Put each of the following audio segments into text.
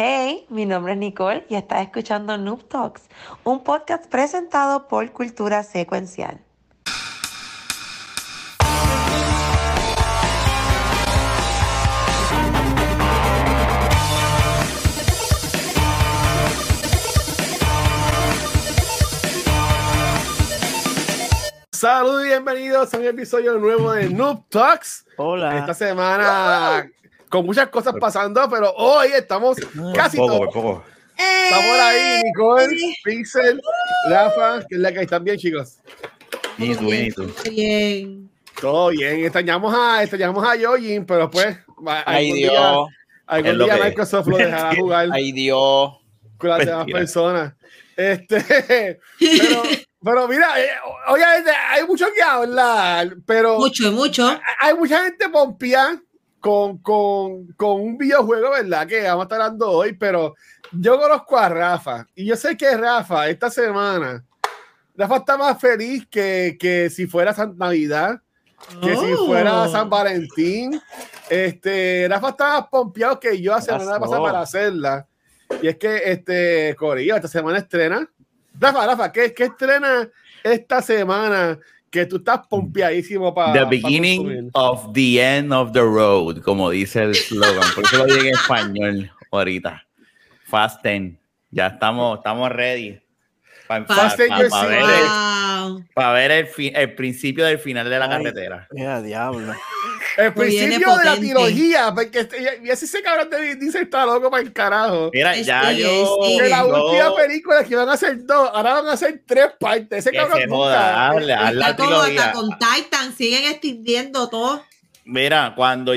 Hey, mi nombre es Nicole y estás escuchando Noob Talks, un podcast presentado por Cultura Secuencial. Saludos y bienvenidos a un episodio nuevo de Noob Talks. Hola. Esta semana con muchas cosas pasando, pero hoy estamos por poco. Estamos ahí, Nicole, Pixel, Rafa, que es la que están bien, chicos. Bien. Todo bien. Extrañamos a Yojin, pero pues algún día Microsoft lo dejará jugar. Ay, Dios. Con las demás personas. Pero mira, obviamente hay mucho que hablar, pero... Mucho. Hay mucha gente pompeada con un videojuego, ¿verdad? Que vamos a estar hablando hoy, pero yo conozco a Rafa, y yo sé que Rafa, esta semana, Rafa está más feliz que si fuera Navidad, que si fuera San Valentín. Rafa está más pompeado que yo la semana pasada para hacerla. Y es que, Corillo, esta semana estrena. Rafa, ¿qué estrena esta semana que tú estás pompeadísimo para... The beginning of the end of the road, como dice el slogan. Por eso lo digo en español ahorita. Fast 10. Ya estamos ready. Para ver el principio del final de la carretera. Mira, diablo. El principio de la trilogía, porque ese cabrón de Bendy está loco para el carajo. Mira, la última película que iban a hacer 2, ahora van a hacer 3 partes. Ese cabrón está todo hasta con Titan, siguen extendiendo todo. Mira, cuando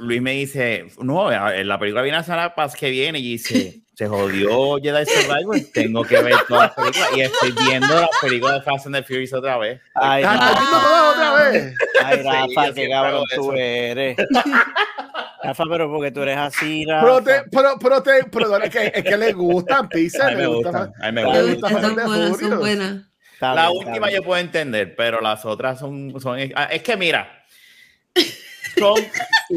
Luis me dice, no, la película viene a Sara Paz que viene, y dice, se jodió Jedi Survivor, tengo que ver todas las películas, y estoy viendo las películas de Fast and the Furious otra vez. Ay, Rafa, qué cabrón tú eres. Rafa, pero porque tú eres así, Rafa. Pero es que le gustan pizza. A mí me gusta. Son buenas. La última yo puedo entender, pero las otras son es que mira,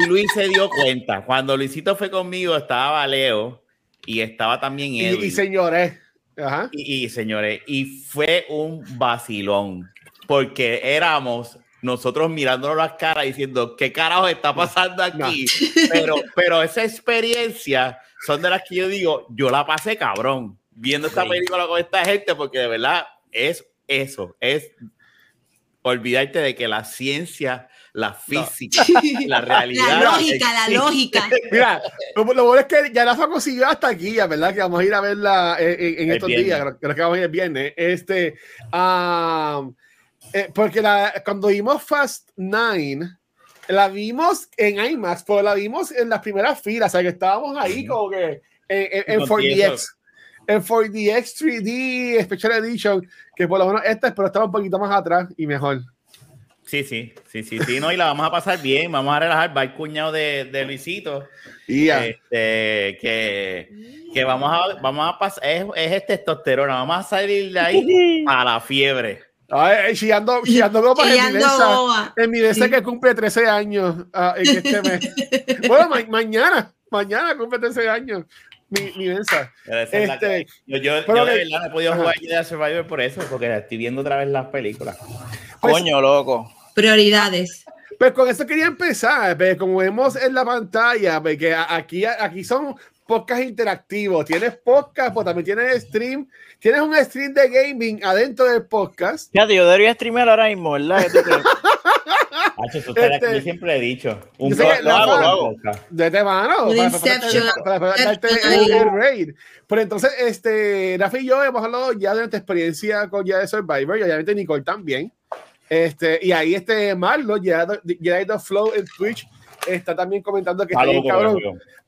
Luis se dio cuenta. Cuando Luisito fue conmigo, estaba Leo, y estaba también Edwin. Y señores. Ajá. Y señores. Y fue un vacilón. Porque éramos nosotros mirándonos las caras diciendo, ¿qué carajo está pasando aquí? No. Pero esa experiencia son de las que yo digo, yo la pasé cabrón. Viendo esta película con esta gente, porque de verdad es eso. Es olvidarte de que la ciencia... la física, la realidad. La lógica. Mira, lo bueno es que ya Rafa consiguió hasta aquí, ¿verdad? Que vamos a ir a verla en estos días. Creo que vamos a ir el viernes. Porque cuando vimos Fast 9, la vimos en IMAX, pero la vimos en las primeras filas. O sea, que estábamos ahí como que en 4DX. En 4DX 3D Special Edition, que por lo menos esta, pero estaba un poquito más atrás y mejor. Sí, no, y la vamos a pasar bien, vamos a relajar, va el cuñado de Luisito, que vamos a pasar, es testosterona, vamos a salir de ahí a la fiebre. Ay, chillando como en mi desa que cumple 13 años en este mes. Bueno, mañana cumple 13 años. Mi mensa. Yo de verdad no he podido jugar Jedi Survivor por eso, porque estoy viendo otra vez las películas. Pues, coño, loco. Prioridades. Pues con eso quería empezar, pues, como vemos en la pantalla, porque aquí son podcasts interactivos. Tienes podcast, pues también tienes stream. Tienes un stream de gaming adentro del podcast. Fíjate, yo debería streamear ahora mismo, ¿verdad? Yo siempre he dicho. Un blog. De te mano. Para darte el raid. Pero entonces, Rafa y yo hemos hablado ya de nuestra experiencia con Jedi Survivor y obviamente Nicole también. Y ahí Marlo, Jedi The Flow en Twitch, está también comentando que está bien, cabrón.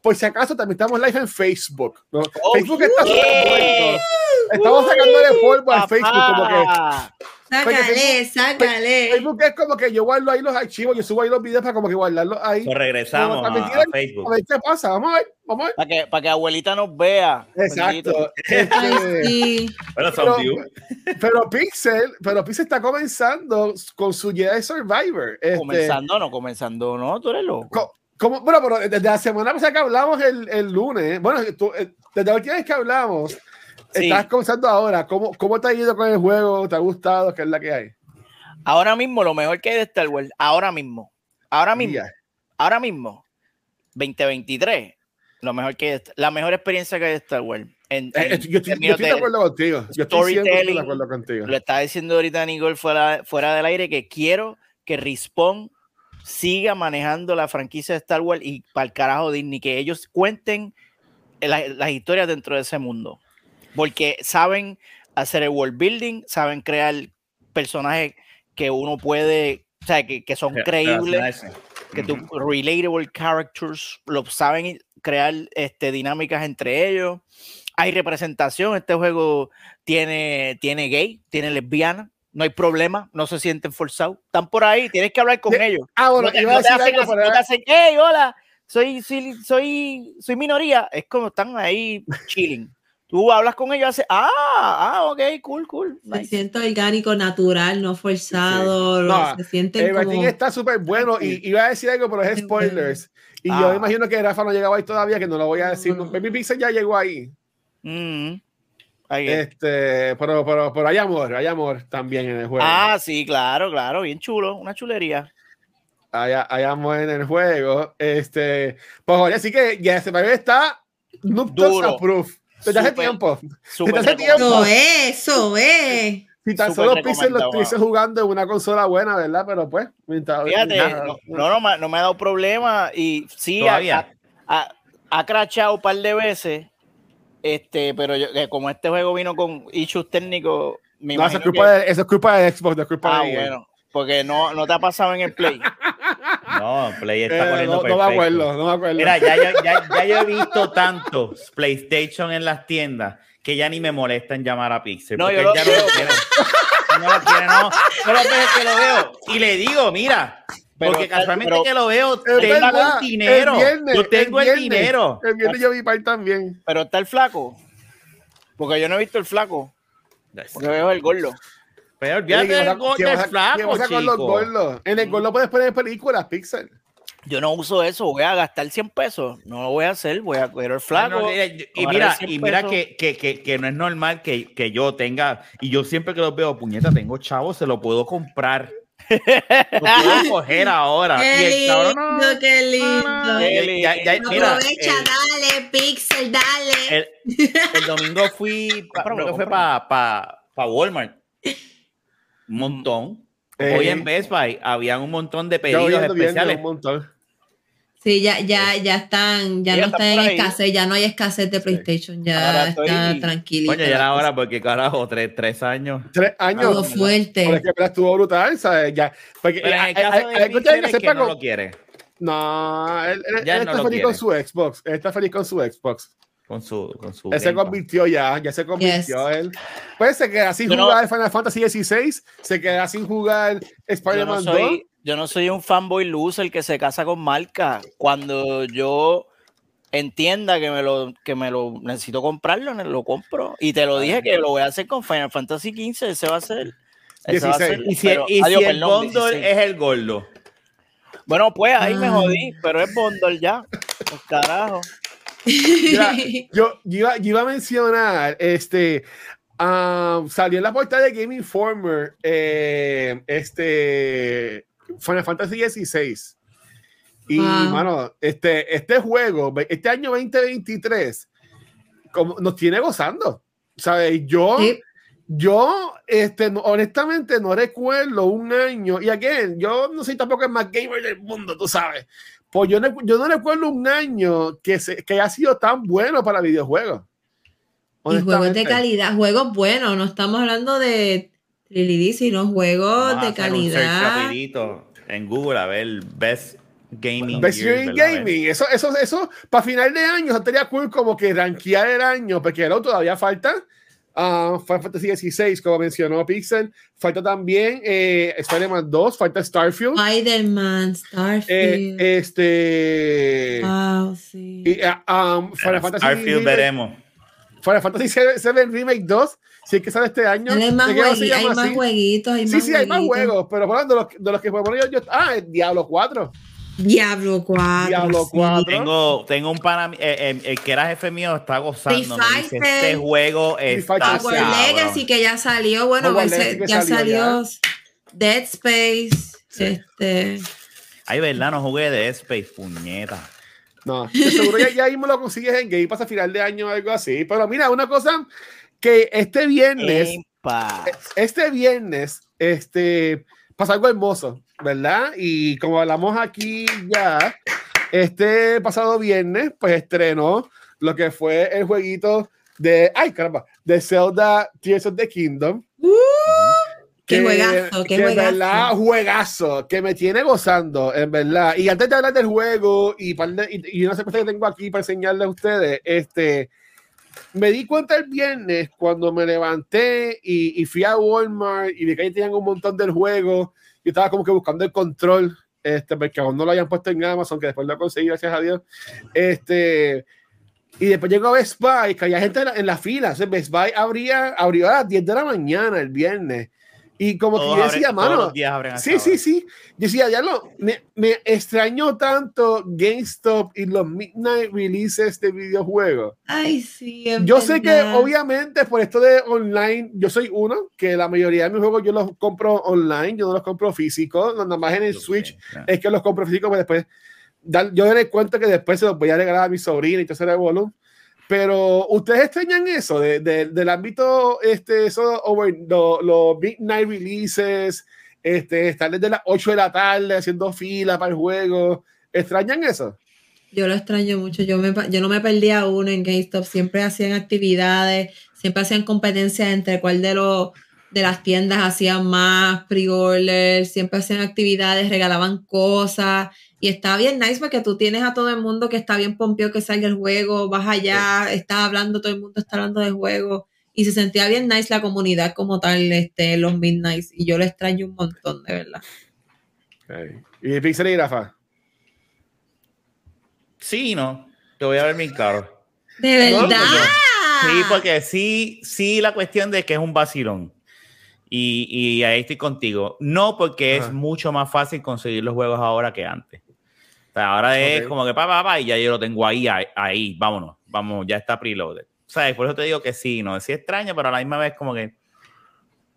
Por si acaso, también estamos live en Facebook, ¿no? Oh, Facebook está muerto. Estamos sacándole polvo al Facebook, como que... Sácale. Facebook es como que yo guardo ahí los archivos, yo subo ahí los videos para como que guardarlos ahí. Nos regresamos a Facebook. A ver qué pasa, vamos a ver. Para que abuelita nos vea. Exacto. Pero Pixel está comenzando con su Jedi Survivor. Comenzando, no, tú eres loco. ¿Cómo? Bueno, pero desde la semana pasada que hablamos el lunes, bueno, tú, desde la última vez que hablamos, sí, estás comenzando ahora. ¿Cómo te ha ido con el juego? ¿Te ha gustado? ¿Qué es la que hay? Ahora mismo, lo mejor que hay de Star Wars, ahora mismo, 2023, lo mejor que hay, la mejor experiencia que hay de Star Wars. Yo estoy de acuerdo contigo. Yo estoy siempre de acuerdo contigo. Lo estaba diciendo ahorita Nicole fuera del aire, que quiero que Respawn siga manejando la franquicia de Star Wars y para el carajo Disney, que ellos cuenten las historias dentro de ese mundo. Porque saben hacer el world building, saben crear personajes que uno puede, o sea, que son creíbles, que tú, relatable characters, lo saben crear dinámicas entre ellos. Hay representación, este juego tiene gay, tiene lesbiana, no hay problema, no se sienten forzados, están por ahí, tienes que hablar con ellos. Ah, bueno, no te hacen, hey, hola, soy minoría, es como están ahí chilling. Tú hablas con ellos, haces, ok, cool. Nice. Se siente orgánico, natural, no forzado. Sí. No, se siente el Martín como... está súper bueno, sí. Y iba a decir algo, pero es spoilers. Y yo imagino que Rafa no llegaba ahí todavía, que no lo voy a decir. No. Baby Pizza ya llegó ahí. Pero hay amor también en el juego. Ah, sí, claro, bien chulo, una chulería. Hay amor en el juego. Pues oye, así que ya se me está Noob Talks approved. Desde hace tiempo. Eso es. Si tan solo pisen los tristes jugando en una consola buena, ¿verdad? Pero pues, mientras... Fíjate, no me ha dado problema y sí, ha crachado un par de veces, pero yo, como este juego vino con issues técnicos... Eso es culpa de Xbox, no es culpa de... bueno, porque no te ha pasado en el Play. No, Play está corriendo perfecto. No me acuerdo. Mira, ya yo he visto tantos PlayStation en las tiendas que ya ni me molesta en llamar a Pixel. No, yo ya no lo quiero. No lo quiero. Solo que lo veo y le digo, mira, porque casualmente que lo veo, tengo el dinero. Yo tengo el dinero. El viernes yo vi para ir también. Pero está el flaco. Porque yo no he visto el flaco. Porque veo el gordo. Pero olvídate del flaco, chico. En el gordo puedes poner películas, Pixel. Yo no uso eso, voy a gastar 100 pesos. No lo voy a hacer, voy a coger el flaco. Y mira que no es normal que yo tenga... Y yo siempre que los veo, puñeta, tengo chavos, se lo puedo comprar. Lo puedo coger ahora. ¡Qué lindo! Aprovecha, dale, Pixel, dale. El domingo fue para Walmart. Un montón. Hoy en Best Buy habían un montón de pedidos especiales. Sí, ya no están en escasez, ya no hay escasez de PlayStation, ya está tranquilito. Oye, ya era hora porque carajo, tres años. 3 años. Todo fuerte. Porque estuvo brutal, ¿sabes? Ya. Porque hay que no lo quiere. No, él está feliz con su Xbox. Se convirtió ya. Él. Pues se queda sin jugar Final Fantasy XVI, se queda sin jugar Spider-Man 2. Yo no soy un fanboy loser que se casa con marca. Cuando yo entienda que me lo necesito comprarlo, lo compro. Y te lo dije que lo voy a hacer con Final Fantasy XV, ese va a ser. 16. Y si el bundle es el gordo. Bueno, pues ahí me jodí, pero es bundle ya. Pues, carajo. Mira, yo iba a mencionar, salió en la portada de Game Informer Final Fantasy XVI y mano, este juego este año 2023 como, nos tiene gozando, ¿sabes? Honestamente no recuerdo un año, y again, yo no soy tampoco el más gamer del mundo, tú sabes. Pues yo no recuerdo un año que haya sido tan bueno para videojuegos. Y juegos de calidad, juegos buenos. No estamos hablando de Trilidí, sino juegos de calidad. En Google, a ver, Best Gaming. Best Year, Gaming. Eso, para final de año, estaría cool como que rankear el año, porque el otro todavía falta. Final Fantasy XVI, como mencionó Pixel, falta también Spider-Man 2, falta Starfield. Starfield. Sí. Final Fantasy Starfield veremos. Final Fantasy VII Remake 2, si es que sale este año. Hay más jueguitos. Sí, hay más juegos, pero hablando de los que podemos yo, Diablo 4. Diablo 4. Diablo 4. Tengo un pana, el que era jefe mío está gozando. Dice, este juego está Hogwarts Legacy, que ya salió. Bueno, ya salió. Dead Space. Sí. Ay, verdad, no jugué Dead Space, puñeta. No, seguro que ya mismo lo consigues en Game Pass a final de año o algo así. Pero mira, una cosa que este viernes pasa algo hermoso, ¿verdad? Y como hablamos aquí ya, este pasado viernes, pues estrenó lo que fue el jueguito de... ¡Ay, caramba! De Zelda Tears of the Kingdom. ¡Qué juegazo! ¡Qué juegazo! ¿Verdad? Juegazo, que me tiene gozando, en verdad. Y antes de hablar del juego y una sorpresa que tengo aquí para enseñarles a ustedes, me di cuenta el viernes cuando me levanté y fui a Walmart y vi que ahí tenían un montón del juego. Yo estaba como que buscando el control, porque aún no lo habían puesto en Amazon, que después lo conseguí, gracias a Dios. Y después llegó a Best Buy, que había gente en la fila. Entonces Best Buy abrió a las 10 de la mañana el viernes. Y como todos que yo decía, mano, sí. Yo decía, ya no, me extrañó tanto GameStop y los midnight releases de videojuegos. Ay, sí, yo sé que obviamente por esto de online, yo soy uno que la mayoría de mis juegos yo los compro online, yo no los compro físicos, nada más en el Switch es que los compro físicos, pero después yo les cuento que después se los voy a regalar a mi sobrina y todo ese revolú. Pero ustedes extrañan eso del ámbito, los midnight releases, estar desde las 8 de la tarde haciendo fila para el juego. ¿Extrañan eso? Yo lo extraño mucho. Yo no me perdía uno en GameStop. Siempre hacían actividades, siempre hacían competencias entre cuál de las tiendas hacían más pre-orders, siempre hacían actividades, regalaban cosas. Y está bien nice porque tú tienes a todo el mundo que está bien pompeado que salga el juego, vas allá, está hablando, todo el mundo está hablando del juego. Y se sentía bien nice la comunidad como tal, los midnights. Y yo lo extraño un montón, de verdad. Okay. ¿Y Pixel y Rafa? Sí, no. Te voy a ver mi carro. ¿De verdad? ¿No? Sí, porque sí, la cuestión de que es un vacilón. Y ahí estoy contigo. No, porque es mucho más fácil conseguir los juegos ahora que antes. O sea, ahora es como que y ya yo lo tengo ahí, vámonos, ya está preloaded. ¿Sabes? Por eso te digo que sí, no, sí extraño, pero a la misma vez como que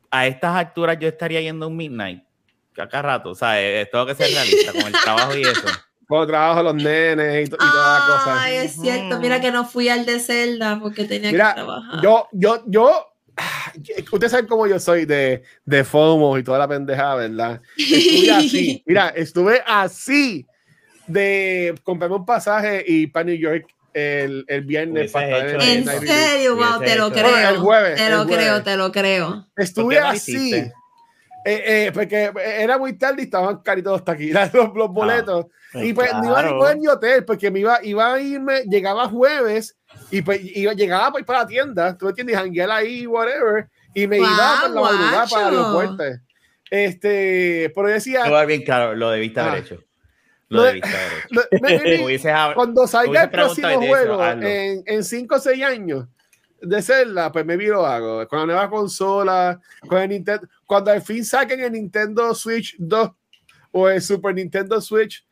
a estas alturas yo estaría yendo a un midnight, acá rato, ¿sabes? Tengo que ser realista con el trabajo y eso. Con el trabajo, los nenes y toda la cosa. Ay, es cierto, mira que no fui al de Zelda porque tenía que trabajar. Ustedes saben cómo yo soy de FOMO y toda la pendejada, ¿verdad? Estuve así. De comprarme un pasaje y para New York el viernes. ¿En serio? Wow, te lo creo. Bueno, el jueves. Te lo creo. Estuve así. Porque era muy tarde y estaban caritos los taquillas, los boletos. Y pues no iba a recoger mi hotel porque iba a irme, llegaba jueves y pues llegaba pues, para la tienda, tú entiendes, janguear ahí, whatever, y me iba para la madrugada para los puertes. Pero decía... No, bien claro, lo debiste haber hecho. Cuando salga el próximo juego en 5 o 6 años de Zelda, pues me lo hago con la nueva consola, con el Nintendo, cuando al fin saquen el Nintendo Switch 2 o el Super Nintendo Switch.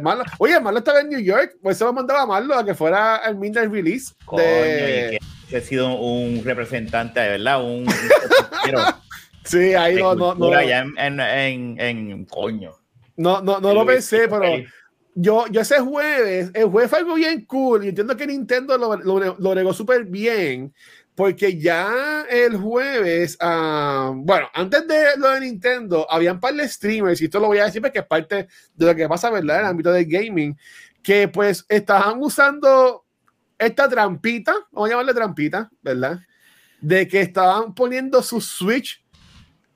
Marlo estaba en New York, pues se lo mandaba a Marlo a que fuera al midnight release. Coño, y que he sido un representante de verdad, un sí, ahí no. Allá en coño. No lo pensé, pero yo ese jueves, el jueves fue algo bien cool. Yo entiendo que Nintendo lo negó súper bien, porque ya el jueves, antes de lo de Nintendo, había un par de streamers, y esto lo voy a decir porque es parte de lo que pasa, ¿verdad?, en el ámbito del gaming, que pues estaban usando esta trampita, vamos a llamarle trampita, ¿verdad?, de que estaban poniendo su Switch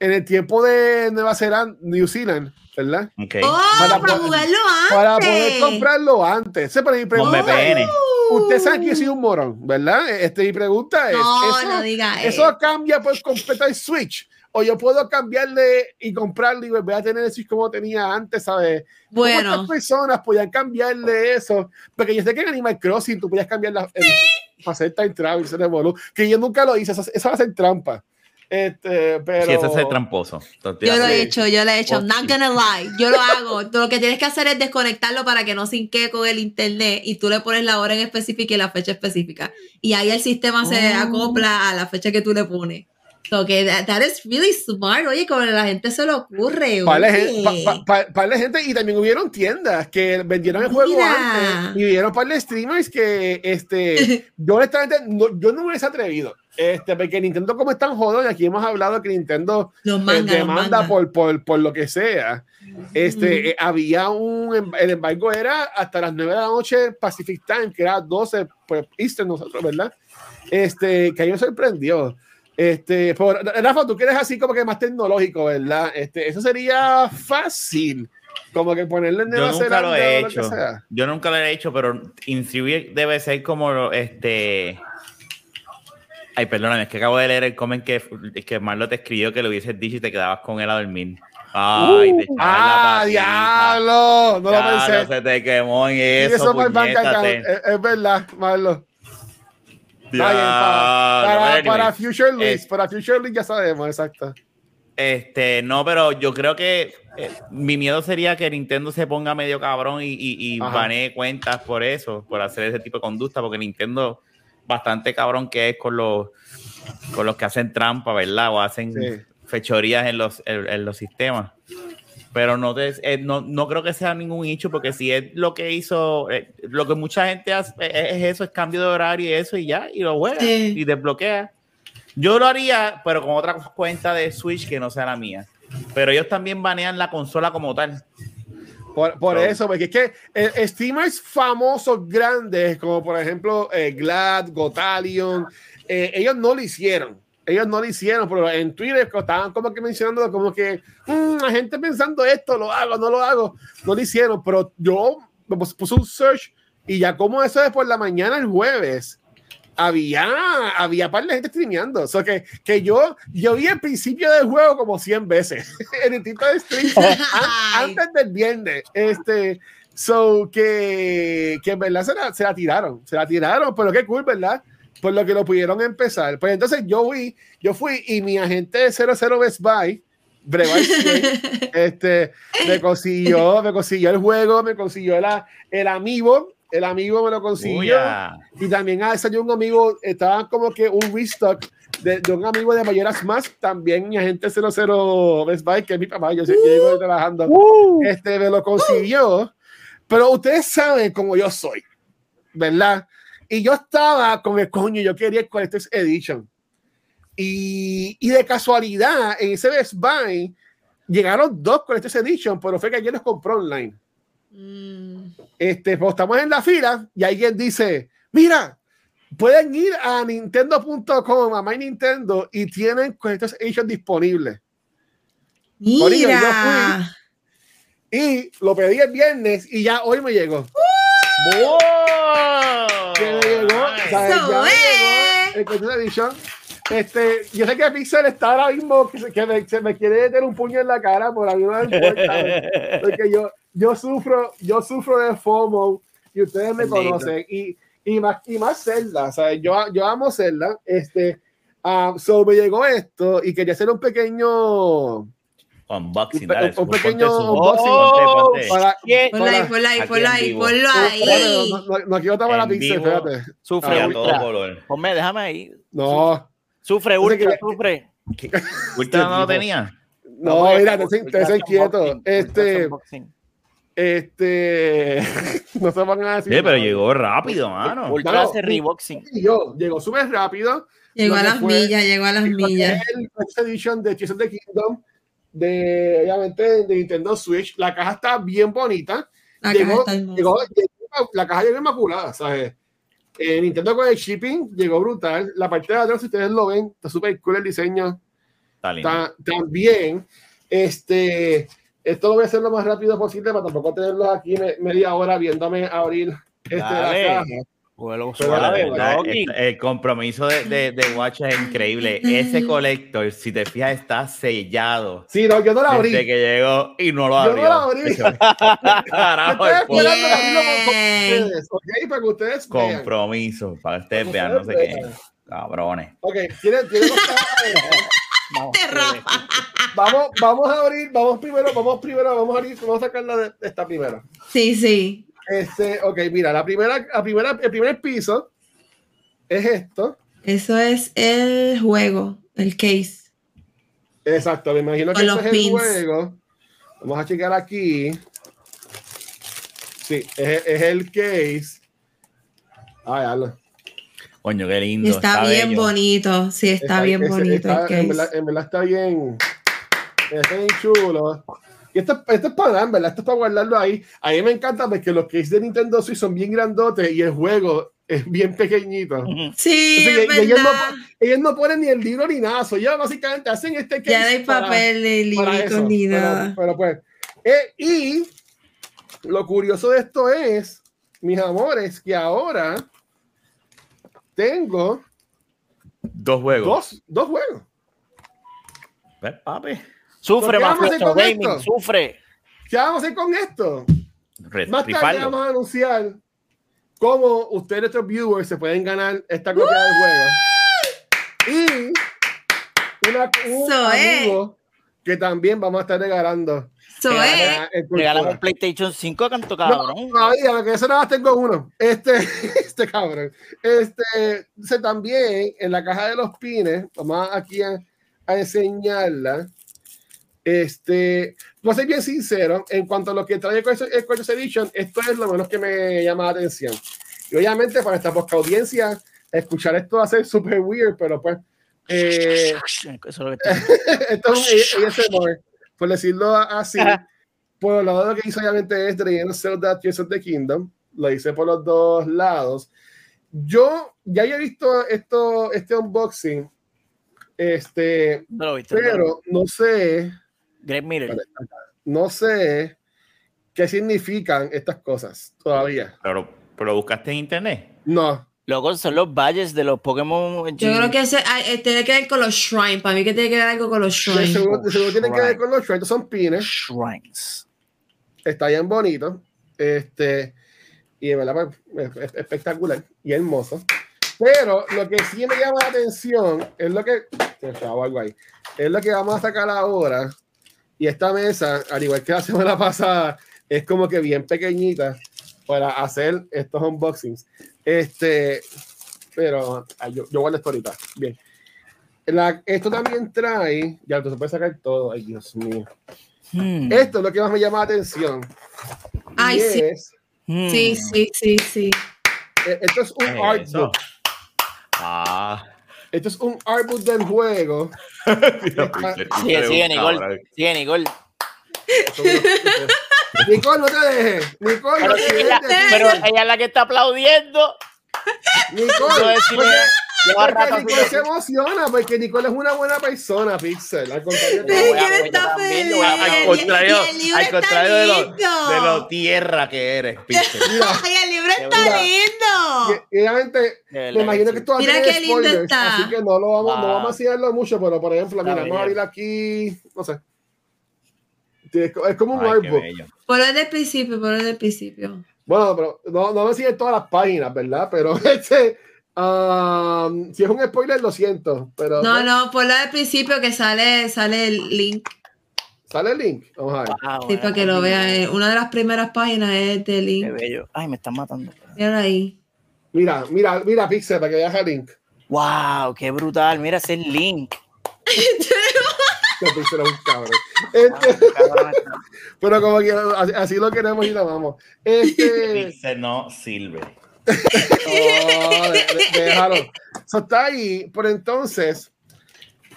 en el tiempo de New Zealand, ¿verdad? Okay. Para jugarlo antes. Para poder comprarlo antes. Esa es para mi pregunta. Usted sabe que yo soy un morón, ¿verdad? Mi pregunta es, ¿eso cambia por completo el Switch? ¿O yo puedo cambiarle y comprarlo y volver a tener el Switch como tenía antes, ¿sabes? Bueno. ¿Cuántas personas podían cambiarle eso? Porque yo sé que en Animal Crossing tú podías cambiar la faceta y Travis, que yo nunca lo hice, eso va a ser trampa. Pero... sí, ese es el tramposo. Yo lo he hecho, Not gonna lie. Yo lo hago. Tú lo que tienes que hacer es desconectarlo para que no sinque con el internet y tú le pones la hora en específica y la fecha específica. Y ahí el sistema se acopla a la fecha que tú le pones. So que that is really smart. Oye, como a la gente se le ocurre. Para la gente, y también hubieron tiendas que vendieron el juego antes y hubieron para los streamers que yo honestamente yo no me hubiese atrevido. Porque Nintendo como es tan jodón, aquí hemos hablado que Nintendo demanda por lo que sea. Había el embargo era hasta las 9 de la noche Pacific Time, que era 12 pues Eastern nosotros, ¿verdad? Que a mí me sorprendió. Rafa, tú quieres así como que más tecnológico, ¿verdad? Eso sería fácil. Como que ponerle en Nueva Zelanda. Yo nunca lo he hecho, pero inscribir debe ser como Ay, perdóname, es que acabo de leer el comment que Marlo te escribió que lo hubieses dicho y te quedabas con él a dormir. ¡Ay, te diablo! No lo pensé. Se te quemó en eso. Y eso fue el bank account. Es verdad, Marlo. Para Future League, ya sabemos, exacto. No, pero yo creo que mi miedo sería que Nintendo se ponga medio cabrón y banee cuentas por eso, por hacer ese tipo de conducta, porque Nintendo... bastante cabrón que es con los que hacen trampa, ¿verdad? O hacen fechorías en los sistemas. Pero no creo que sea ningún nicho, porque si es lo que hizo, lo que mucha gente hace es eso, es cambio de horario y eso, y ya, y lo juega, y desbloquea. Yo lo haría, pero con otra cuenta de Switch que no sea la mía. Pero ellos también banean la consola como tal. Por eso, porque es que streamers famosos grandes, como por ejemplo Glad, Gotalion, ellos no lo hicieron. Pero en Twitter estaban como que mencionándolo, como que la gente pensando esto, lo hago, no lo hago. No lo hicieron, pero yo puse un search y ya como eso es por la mañana el jueves, había par de gente streameando. O sea, que yo vi el principio del juego como 100 veces en el tipo de stream antes del viernes. Que en verdad se la tiraron, pero qué cool, ¿verdad? Por lo que lo pudieron empezar. Pues entonces yo fui y mi agente de 00 Best Buy me consiguió el juego, me consiguió el amiibo. El amigo me lo consiguió. Y también a ese un amigo, estaba como que un restock de un amigo de Mayoras Más, también mi agente 00 Best Buy, que es mi papá, yo sé que llego trabajando. Me lo consiguió. Pero ustedes saben cómo yo soy, ¿verdad? Y yo estaba con el coño, yo quería el Collectors Edition. Y de casualidad, en ese Best Buy, llegaron 2 Collectors Edition, pero fue que alguien los compró online. Pues estamos en la fila y alguien dice: mira, pueden ir a Nintendo.com, a My Nintendo, y tienen estos editions disponibles. Mira. Y lo pedí el viernes y ya hoy me llegó. ¡Wow! Que me llegó, el Collector's Edition. Yo sé que Pixel está ahora mismo que se me quiere meter un puño en la cara por abrir la puerta, porque yo sufro de FOMO y ustedes me conocen y más Zelda, ¿sabes? Yo amo Zelda. Me llegó esto y quería hacer un pequeño unboxing, ponlo ahí. No quiero tapar la pizza, espérate. Sufre a todo color. Ponme, déjame ahí. No. Sufre, sufre. ¿Ultra no lo tenía? No, mira, te soy quieto. No se van a decir. Pero llegó rápido, mano. Ultra hace reboxing. Llegó súper rápido. Llegó a las millas. El Collector's Edition de Tears of the Kingdom, obviamente de Nintendo Switch. La caja está bien bonita. La caja llegó inmaculada, ¿sabes? Nintendo con el shipping llegó brutal. La parte de atrás, si ustedes lo ven, está súper cool el diseño. Está también. Esto lo voy a hacer lo más rápido posible para tampoco tenerlos aquí media hora viéndome abrir la caja. El compromiso de Watch es increíble. Ese Collector, si te fijas, está sellado. Sí, no, yo no la abrí. Desde que llegó y no lo abrió. Yo no la abrí. Carajo, para que ustedes vean. Compromiso, para que ustedes vean, no sé qué. Cabrones. Ok, tiene dos cajas. Vamos a sacar esta primera. Sí, sí. Ok, mira, el primer piso es esto. Eso es el juego, el case. Exacto, me imagino que eso es el juego. Vamos a checar aquí. Sí, es el case. Ay, ala. Coño, qué lindo. Está bien bello. Bonito. Sí, está bien bonito. En verdad está bien chulo. Y esto es para dar, ¿verdad? Esto es para guardarlo ahí. A mí me encanta porque los cases de Nintendo Switch son bien grandotes y el juego es bien pequeñito. Sí, o sea, es ellos no ponen ni el libro ni nada. Ellos básicamente hacen este case. Ya no hay papel de librito ni nada. Pero pues. Y lo curioso de esto es, mis amores, que ahora tengo dos juegos. Ver, papi. Sufre, Mafucho Gaming, sufre. ¿Qué vamos a hacer con esto? Más tarde vamos a anunciar cómo ustedes, nuestros viewers, se pueden ganar esta copia del juego. Y un amigo que también vamos a estar regalando. Regalamos un PlayStation 5, canto cabrón. No, que eso nada más tengo uno. Este cabrón. También en la caja de los pines, vamos aquí a enseñarla. Voy a ser bien sincero, en cuanto a lo que trae el Collectors Edition, esto es lo menos que me llama la atención. Y obviamente para esta poca audiencia, escuchar esto va a ser súper weird, pero pues... esto es un ASMR, por decirlo así. Por el lado, lo que hizo obviamente es The Legend of Zelda: Tears of the Kingdom. Lo hice por los dos lados. Yo ya he visto este unboxing, pero no sé... No sé qué significan estas cosas todavía. ¿Pero buscaste en internet? No. Luego son los valles de los Pokémon. Yo creo que tiene que ver con los shrines. Para mí que tiene que ver algo con los shrines. Seguro tiene que ver con los shrines. Estos son pines. Shrines. Está bien bonito. Y de verdad es espectacular y hermoso. Pero lo que sí me llama la atención es lo que... Es lo que vamos a sacar ahora. Y esta mesa, al igual que la semana pasada, es como que bien pequeñita para hacer estos unboxings. Pero yo guardo esto ahorita. Bien. Esto también trae... Ya, entonces puede sacar todo. Ay, Dios mío. Esto es lo que más me llama la atención. Ay, sí. Sí. Esto es un artbook. Esto es un artbook del juego. Sigue, Nicole. Nicole, no te dejes. Pero ella es la que está aplaudiendo. Nicole, Nicole se emociona porque Nicole es una buena persona, Pixel. Al contrario de lo tierra que eres, Pixel. Ay, el libro está lindo. Obviamente, me imagino que esto va a tener spoilers, así que no vamos a enseñarlo mucho, pero por ejemplo, mira, vamos a abrir aquí, no sé. Es como un artbook. Por el principio. Bueno, pero no me siguen todas las páginas, ¿verdad? Pero si es un spoiler, lo siento. Pero no, por lo del principio que sale el link. ¿Sale el link? Vamos a ver. Sí, para que lo vean. Una de las primeras páginas es del link. Qué bello. Ay, me están matando. Míralo ahí. Mira, Pixel, para que veas el link. Wow, qué brutal. Mira ese link. Pixel es un cabrón. Pero como que así lo queremos y lo amamos. Pixel no sirve. Oh, déjalo. Eso está ahí. Por entonces,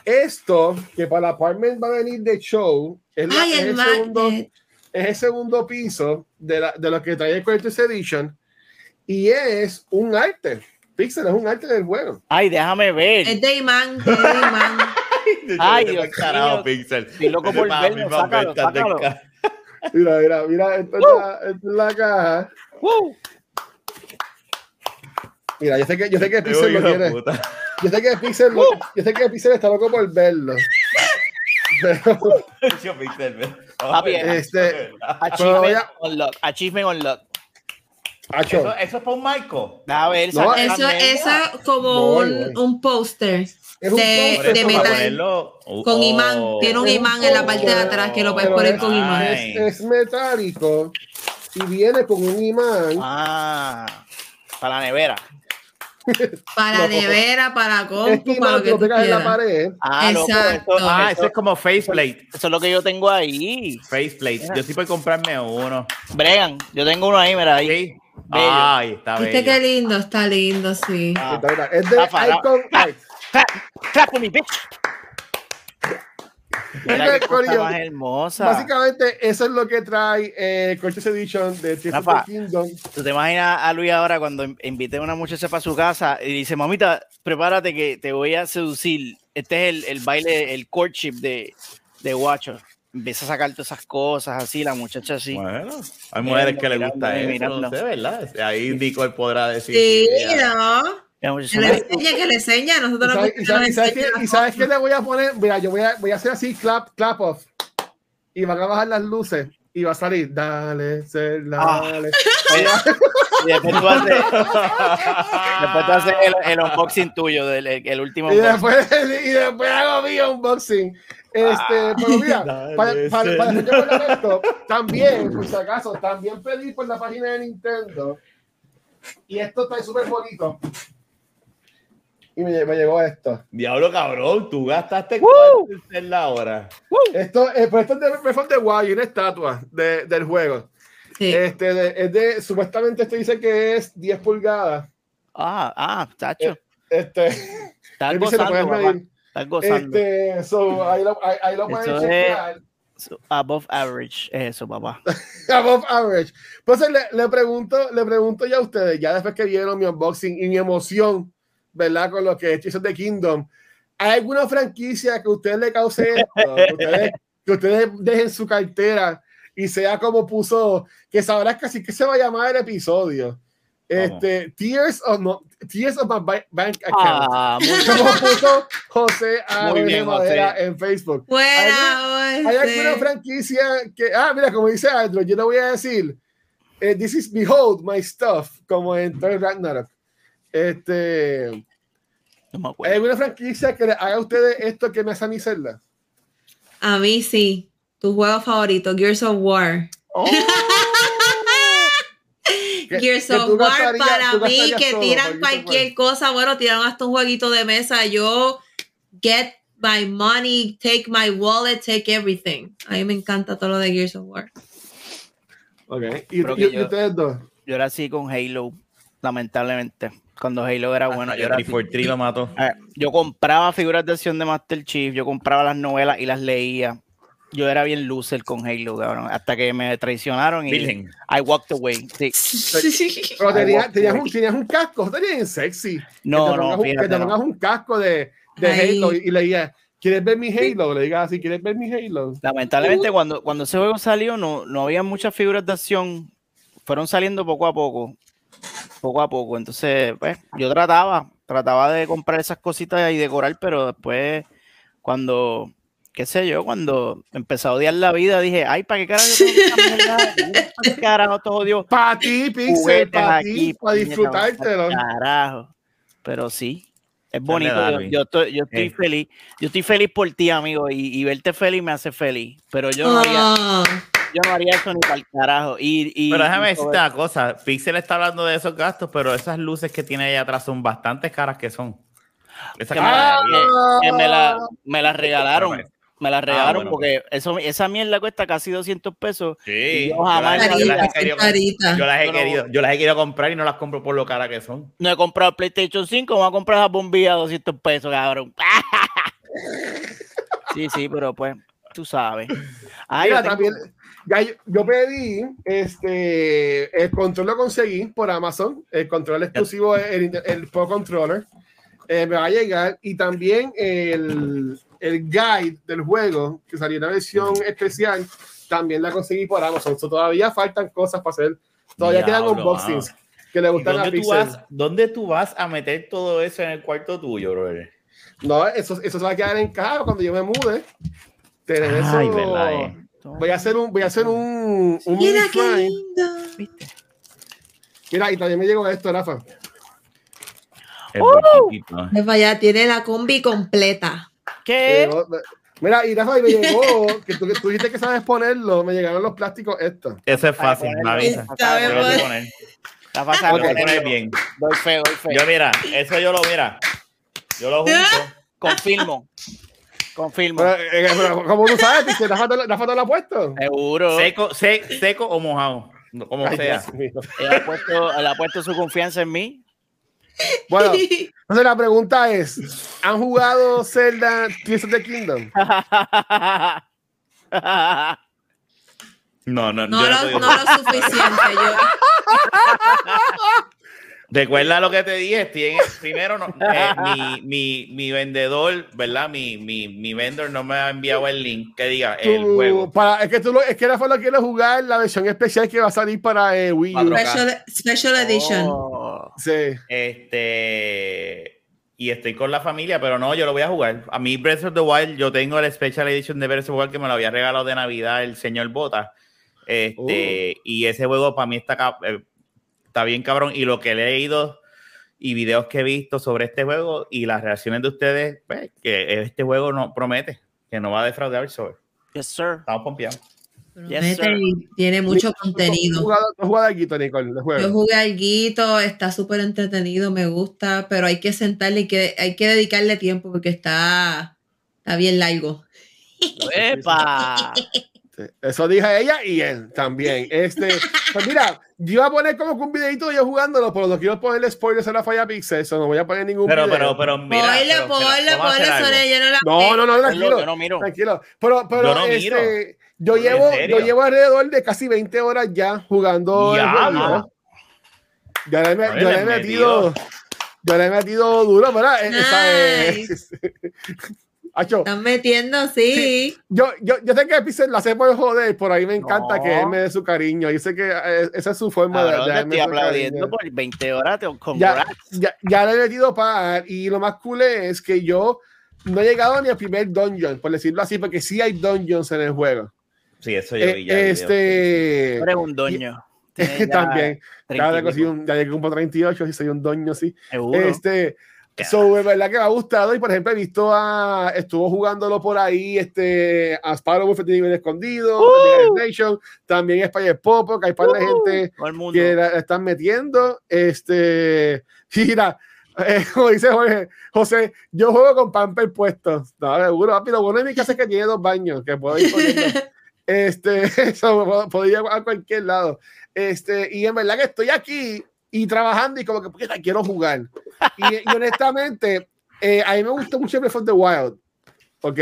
esto que para el apartment va a venir de show es el segundo piso de lo que trae el Collectors Edition y es un arte. Pixel, es un arte del juego. Ay, déjame ver. Es de imán. Ay, Dios mío. Pixel. Estoy loco por verlo. Sácalo. Mira. Esta es la caja. Mira, yo sé que Pixel lo quiere. Yo sé que Pixel está loco por verlo. Pero Achievement Unlock. Eso es para un Michael. A ver, eso es como un póster. de metal con imán. Tiene un imán en la parte de atrás que lo puedes poner con imán. Es metálico y viene con un imán. Ah, para la nevera. Para nevera, para compu, para lo que tú quieras. En la pared. Ah, exacto. Loco, eso es como faceplate. Eso es lo que yo tengo ahí. Faceplate. Yo sí puedo comprarme uno. Bregan, yo tengo uno ahí, mira ahí. Sí. Ay, está bello. Viste qué lindo, está lindo, sí. Ah. Es de Icon Light. Clap for me, bitch. Más hermosa. Básicamente, eso es lo que trae Collectors Edition de Tears of the Kingdom. ¿Tú te imaginas a Luis ahora cuando invite a una muchacha para su casa y dice, mamita, prepárate que te voy a seducir? Este es el baile, el courtship de Watcher. Empieza a sacar todas esas cosas así, la muchacha así. Bueno, hay mujeres que le gusta eso, no sé, ¿verdad? Ahí Nicole podrá decir. Sí, no. Que le enseña, nosotros no enseñamos. ¿Y sabes qué le voy a poner? Mira, yo voy a hacer así, clap off. Y van a bajar las luces y va a salir, dale. Y después tú haces el unboxing tuyo, el último unboxing. Y después hago mi unboxing. Pero mira, para resolver esto, también, por si acaso, también pedí por la página de Nintendo. Y esto está súper bonito. Y me llegó esto. Diablo, cabrón, tú gastaste $4 en la hora. Esto es de Breath of the Wild, una estatua del juego. Sí. Supuestamente esto dice que es 10 pulgadas. Tacho. Estás gozando, ahí lo pueden encontrar. Above average es eso, papá. Above average. Entonces le pregunto ya a ustedes, ya después que vieron mi unboxing y mi emoción, ¿verdad? Con lo que es Tears of the Kingdom, ¿hay alguna franquicia que a ustedes le cause esto? que ustedes dejen su cartera y sea como puso, que sabrás casi que se va a llamar el episodio. Tears of my bank account. Como puso José Ángel Madera en Facebook. ¿Hay alguna franquicia que... mira, como dice Andrew, yo te voy a decir this is behold my stuff, como en Thor Ragnarok. No me acuerdo. ¿Hay alguna franquicia que le haga a ustedes esto que me hace a mi celda? A mí sí. Tu juego favorito, Gears of War. Gears of War, para mí, que tiran cualquier cosa. Bueno, tiraron hasta un jueguito de mesa. Yo, get my money, take my wallet, take everything. A mí me encanta todo lo de Gears of War. Ok, ¿y ustedes dos? Yo era así con Halo, lamentablemente. Cuando Halo era bueno. Yo era 343, lo mato. Yo compraba figuras de acción de Master Chief, yo compraba las novelas y las leía. Yo era bien loser con Halo, cabrón, hasta que me traicionaron y Virgen. I walked away. Sí. Pero tenías un casco, tenías bien sexy. No, fíjate. Que te pongas un casco de Halo y le digas, ¿quieres ver mi Halo? Le digas así, ¿quieres ver mi Halo? Lamentablemente, cuando ese juego salió, no había muchas figuras de acción. Fueron saliendo poco a poco. Entonces, pues, yo trataba de comprar esas cositas y decorar, pero después, cuando empecé a odiar la vida, dije, ay, ¿para qué carajo? ¿Para qué carajo todo odio? Para ti, Pixel, para ti, para disfrutártelo. Carajo. Pero sí, es bonito. Yo estoy feliz. Yo estoy feliz por ti, amigo, y verte feliz me hace feliz. Pero yo no haría eso ni para el carajo. Pero déjame decirte una cosa. Pixel está hablando de esos gastos, pero esas luces que tiene ahí atrás son bastante caras que son. Me las regalaron bueno, porque esa mierda cuesta casi $200 pesos. Sí, yo las he querido comprar y no las compro por lo cara que son. No he comprado el PlayStation 5, me voy a comprar esa bombilla de $200 pesos, cabrón. Sí, pero pues, tú sabes. Yo pedí, el control lo conseguí por Amazon, el control exclusivo, el Pro Controller. Me va a llegar, y también el guide del juego que salió en una versión especial también la conseguí por Amazon. Entonces, todavía faltan cosas para hacer, todavía quedan unboxings que le gustan a Pixel. ¿Dónde tú vas a meter todo eso en el cuarto tuyo, brother? No, eso se va a quedar en caja cuando yo me mude. Voy a hacer un mira qué lindo. Mira, y también me llegó esto, Rafa. El botiquito. Ya tiene la combi completa. ¿Qué? Mira, y Rafa, me llegó, que tú dijiste que sabes ponerlo, me llegaron los plásticos estos. Eso es fácil, me avisa. Está fácil, okay. Poner bien. Doy fe. Yo mira, eso yo lo junto. Confirmo. Pero, ¿cómo tú sabes? ¿Que Rafa te lo ha puesto? Seguro. Seco o mojado, como sea. Él ha puesto su confianza en mí. Bueno, entonces la pregunta es: ¿han jugado Zelda Tears of the Kingdom? No lo suficiente. Recuerda lo que te dije. Primero, mi vendedor, ¿verdad? Mi vendor no me ha enviado el link que diga el juego. Es que era para lo que quiero jugar la versión especial que va a salir para Wii U. Special Edition. Oh, sí. Y estoy con la familia, pero no, yo lo voy a jugar. A mí, Breath of the Wild, yo tengo el Special Edition de Breath of the Wild que me lo había regalado de Navidad el señor Bota. Y ese juego para mí está bien cabrón, y lo que he leído y videos que he visto sobre este juego y las reacciones de ustedes, que este juego no promete, que no va a defraudar. Yes, sir. Estamos pompeados. Yes, sir. Tiene mucho contenido. ¿Tú has jugado alguito, Nicole? Yo jugué alguito, está súper entretenido, me gusta, pero hay que sentarle y hay que dedicarle tiempo porque está bien largo. ¡Epa! Eso dije ella y él también. Pues mira, yo iba a poner como que un videito de yo jugándolo, pero no quiero ponerle spoilers a la falla Pixel, eso no voy a poner ningún video. Pero mira. Ponle sobre ella, no, tranquilo. Yo no miro. Tranquilo. Pero yo no miro. Yo llevo alrededor de casi 20 horas ya jugando el juego, ¿no? Ya le he metido duro, ¿verdad? Nice. Están metiendo, sí. Yo sé que Pixel la hace por joder, por ahí me encanta que él me dé su cariño. Yo sé que esa es su forma de darme su aplaudiendo cariño. Por 20 horas, ya le he metido par, y lo más cool es que yo no he llegado ni al primer dungeon, por decirlo así, porque sí hay dungeons en el juego. Sí, eso yo vi ya. Eres un doño. También. Ya llegué un poco 38, y soy un doño, sí. Seguro. So, es verdad que me ha gustado, y por ejemplo he visto estuvo jugándolo por ahí a Sparrow Buffet de nivel escondido, también Spider Popo, que hay par de gente que la están metiendo. Mira, como dice José, yo juego con pamper puesto. No, seguro, papi, lo bueno de mi casa es que tiene dos baños, que puedo ir poniendo. Eso podría ir a cualquier lado. Y en verdad que estoy aquí y trabajando y como que porque quiero jugar y honestamente a mí me gusta mucho Breath of the Wild, ¿ok?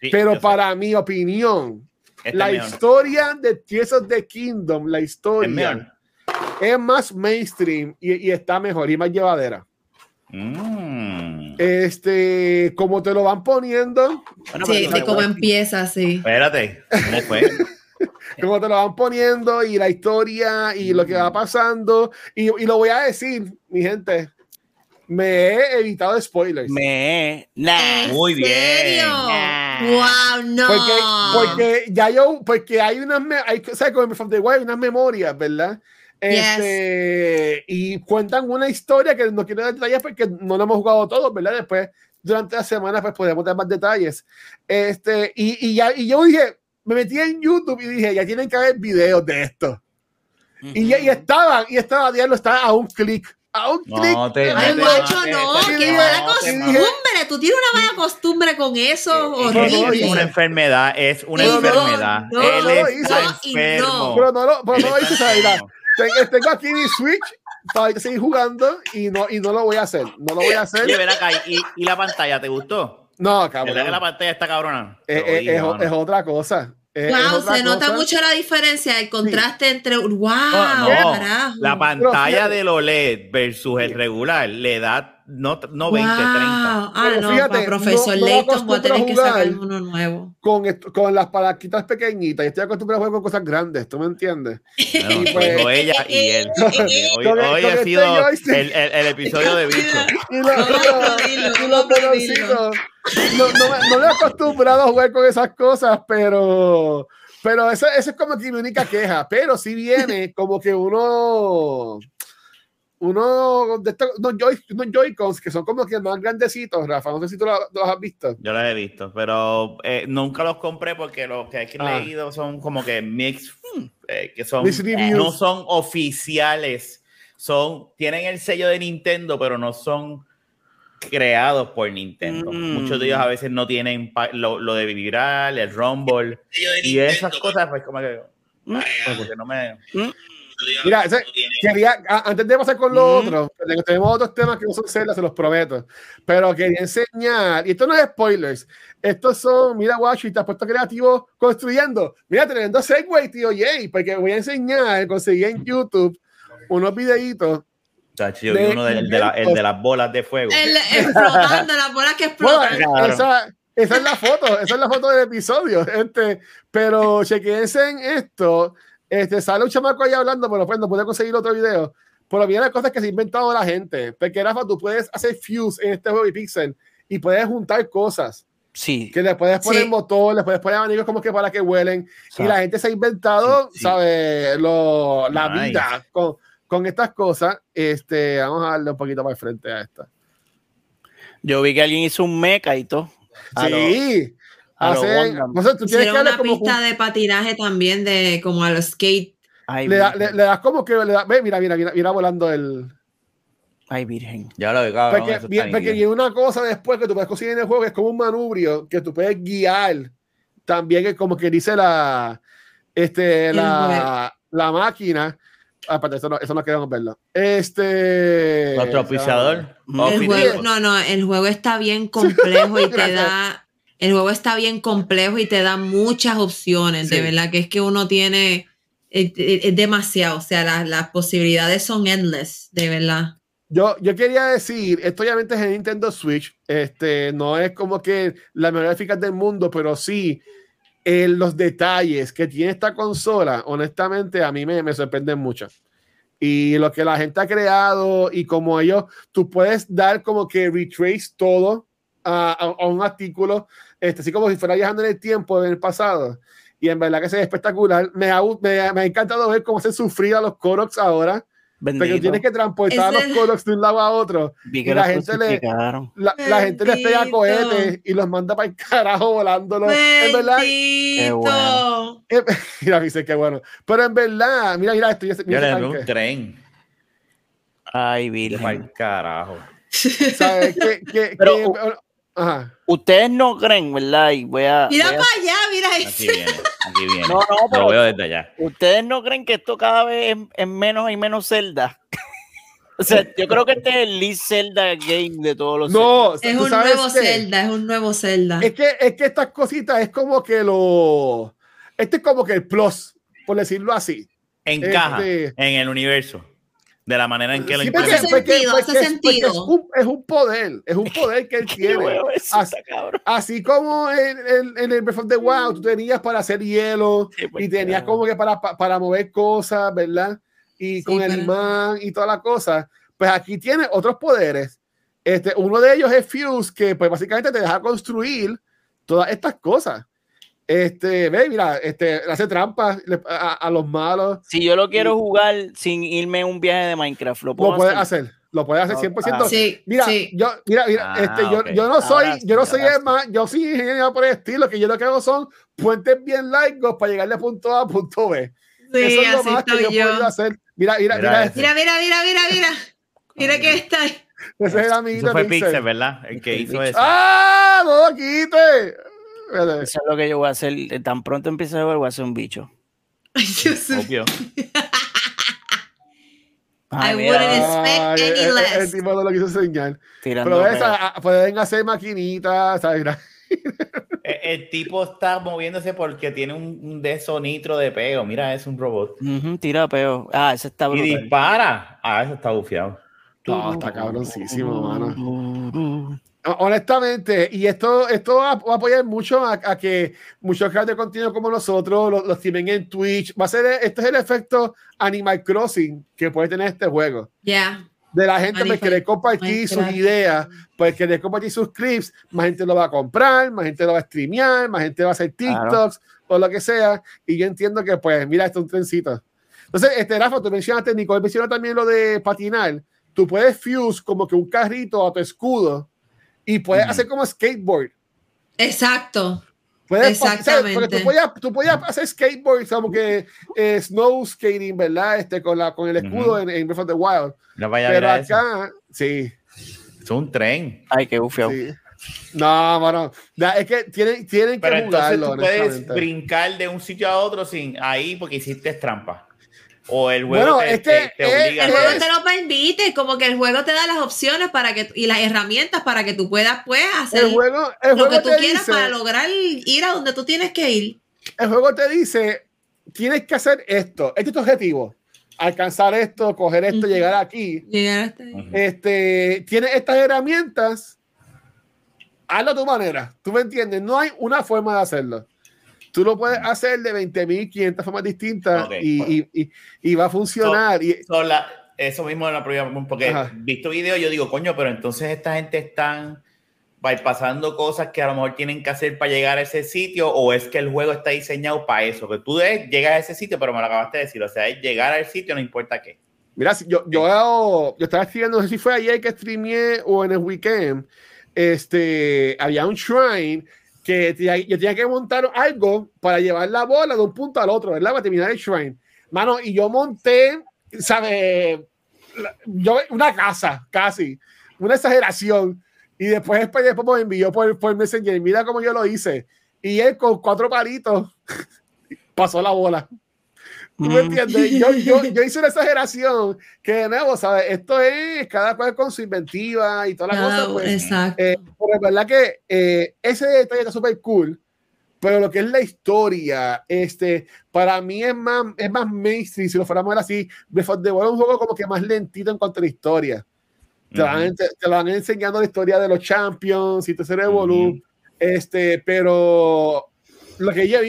Sí, pero para mi opinión la historia de Tears of the Kingdom, la historia es más mainstream y está mejor y más llevadera. Como te lo van poniendo, bueno, sí, de cómo empieza, sí, espérate, ¿cómo fue? Como te lo van poniendo y la historia y lo que va pasando y lo voy a decir, mi gente, me he evitado spoilers. Muy bien. Wow, no. Porque ya yo, porque hay unas, ¿sabes? Como From the Wild, unas memorias, ¿verdad? Yes. Y cuentan una historia que no quiero dar detalles porque no lo hemos jugado todos, ¿verdad? Después, durante la semana, pues podemos dar más detalles. Y yo dije, me metí en YouTube y dije, ya tienen que haber videos de esto. Uh-huh. Y estaba, diablo, estaba a un clic. Qué mala costumbre. Tú tienes una mala costumbre con eso, horrible. Es una enfermedad, No, él es enfermo. Pero no lo hice, ¿sabes? Tengo aquí mi Switch para seguir jugando y no lo voy a hacer. Oye, ven acá, ¿y la pantalla te gustó? No, cabrón. La pantalla está cabrona. Es otra cosa. Nota mucho la diferencia, el contraste entre. ¡Wow! Carajo. La pantalla del OLED versus el regular le da no 20, 30. Fíjate, profesor Leighton, voy a tener que sacar uno nuevo. Con las palanquitas pequeñitas. Yo estoy acostumbrado a jugar con cosas grandes, ¿tú me entiendes? No, pues, ella y él. Hoy ha sido el episodio de bicho. No me he acostumbrado a jugar con esas cosas, pero eso es como que mi única queja, pero sí viene como que uno uno de estos Joy-Cons que son como que más grandecitos, Rafa. No sé si tú los has visto. Yo los he visto, pero nunca los compré porque los que he leído son como que mix, que son no son oficiales. Tienen el sello de Nintendo, pero no son creados por Nintendo. Muchos de ellos a veces no tienen lo de vibrar, el rumble y esas cosas, pues como que porque no me... Mira, antes de pasar con lo otro, tenemos otros temas que no son celas, se los prometo, pero quería enseñar, y esto no es spoilers, estos son, mira, guacho, y te has puesto creativo construyendo, mira, tremendo segue, tío, yay, porque voy a enseñar, conseguí en YouTube unos videitos. Chachi, yo vi uno el de las bolas de fuego. El flotando, las bolas que explotan. Bueno, esa es la foto, esa es la foto del episodio. Pero chequense en esto. Sale un chamaco ahí hablando, pero pues no pude conseguir otro video. Pero mira las cosas que se ha inventado la gente. Porque, Rafa, tú puedes hacer fuse en este juego y pixel y puedes juntar cosas. Sí. Que le puedes poner motor, le puedes poner abanicos como que para que huelen. ¿Sabe? Y la gente se ha inventado, ¿sabes? La vida con estas cosas. Vamos a darle un poquito más frente a esta. Yo vi que alguien hizo un mecha y todo. Sí. Hicieron una pista de patinaje también, de como a los skate. Le das como que... mira volando el... Ay, virgen. Ya lo veo. Porque hay una cosa después que tú puedes conseguir en el juego que es como un manubrio que tú puedes guiar también, que como que dice la máquina. Aparte, eso no queremos verlo. Nuestro auspiciador. El juego está bien complejo y te da... El juego está bien complejo y te da muchas opciones, de verdad, que es que uno tiene... Es demasiado, o sea, las posibilidades son endless, de verdad. Yo quería decir, esto obviamente es en Nintendo Switch, no es como que la mejor gráfica del mundo, pero sí... los detalles que tiene esta consola, honestamente, a mí me sorprenden mucho. Y lo que la gente ha creado, y como ellos, tú puedes dar como que retrace todo a un artículo, así como si fuera viajando en el tiempo, en el pasado. Y en verdad que es espectacular. Me ha encantado ver cómo se sufría los Koroks ahora. Bendito. Pero tienes que transportar los Koroks de un lado a otro. Y la gente les pega cohetes y los manda para el carajo volándolos. En verdad. Qué bueno. Mira, dice que bueno. Pero en verdad, mira esto. Yo le doy un tren. Ay, virgen. Para el carajo. ¿Sabes? Ustedes no creen, ¿verdad? Y mira para allá, mira ahí. Aquí viene. No, pero lo veo desde allá. Ustedes no creen que esto cada vez es menos y menos Zelda. O sea, yo creo que este es el least Zelda game de todos los. No, Zelda. Es un nuevo Zelda. Es que estas cositas es como que lo. Este es como que el plus, por decirlo así. Encaja en el universo. De la manera en que lo implementa. Hace sentido. Es un poder que él tiene. Así como en el Breath of the Wild, tú tenías para hacer hielo y tenías como que para mover cosas, ¿verdad? Y con el imán y toda la cosa. Pues aquí tiene otros poderes. Uno de ellos es Fuse, que pues básicamente te deja construir todas estas cosas. Ve, mira, hace trampas a los malos. Si yo lo quiero jugar sin irme a un viaje de Minecraft, lo puedes hacer 100%. Yo no soy ingeniero por el estilo, que yo lo que hago son puentes bien largos para llegar de punto A a punto B. Sí, eso es lo más que yo puedo hacer. Mira. Mira que está ahí. Ese es el amiguito. Eso fue Pixel, ¿verdad? El que hizo eso. ¡Ah! ¡No quite! Eso es lo que yo voy a hacer. Tan pronto empiece a jugar, voy a hacer un bicho. Ay, Dios mío. I wouldn't expect any less. El tipo no lo quiso enseñar. Pero pueden hacer maquinitas, ¿sabes? El tipo está moviéndose porque tiene un de esos nitro de peo. Mira, es un robot. Tira peo. Ese está brutal. Y dispara. Eso está bufiado. Está cabroncísimo, mano. Honestamente, y esto va a apoyar mucho a que muchos creadores de contenido como nosotros los tienen en Twitch. Este es el efecto Animal Crossing que puede tener este juego. Yeah. De la gente que le compartir sus ideas, pues que le compartir sus clips, más gente lo va a comprar, más gente lo va a streamear, más gente va a hacer TikToks o lo que sea. Y yo entiendo que, pues, mira, esto es un trencito. Entonces, Rafa, tú mencionaste, Nicole mencionó también lo de patinar. tú puedes fuse como que un carrito a tu escudo y puedes hacer como skateboard. Exacto. Puedes, exactamente. Pero tú podías hacer skateboard, como que snow skating, ¿verdad? Con el escudo en Breath of the Wild. No vaya pero a acá, eso. Sí. Es un tren. Ay, qué bufio. Sí. No, bueno, es que tienen pero que jugarlo. Pero entonces tú puedes brincar de un sitio a otro sin ahí porque hiciste trampa. O el juego te obliga. El juego te lo permite, como que el juego te da las opciones y las herramientas para que tú puedas pues, hacer el juego que tú quieras para lograr ir a donde tú tienes que ir. El juego te dice, tienes que hacer esto, este es tu objetivo. Alcanzar esto, coger esto, llegar aquí. Llegar hasta ahí. Tienes estas herramientas, hazlo a tu manera. ¿Tú me entiendes? No hay una forma de hacerlo. Tú lo puedes hacer de 20.500 formas distintas y va a funcionar. Eso mismo en la programación, porque visto video yo digo, coño, pero entonces esta gente están bypassando cosas que a lo mejor tienen que hacer para llegar a ese sitio, o es que el juego está diseñado para eso, que tú llegas a ese sitio, pero me lo acabaste de decir, o sea, es llegar al sitio no importa qué. Mira, yo estaba escribiendo, no sé si fue ayer que streameé o en el weekend, había un shrine que yo tenía que montar algo para llevar la bola de un punto al otro, ¿verdad? Para terminar el shrine. Mano, y yo monté, ¿sabes? Una casa, casi. Una exageración. Y después me envió por Messenger. Mira cómo yo lo hice. Y él con 4 palitos pasó la bola. ¿Tú me entiendes? Yo hice una exageración que, de nuevo, ¿sabes? Esto es cada cual con su inventiva y todas las cosas. Pues, exacto. Pero es verdad que ese detalle está súper cool, pero lo que es la historia, para mí es más mainstream, si lo fuéramos a ver así, Breath of the Wild es un juego como que más lentito en cuanto a la historia. Te van enseñando la historia de los Champions y Tercer Evolution, pero... Lo que yo he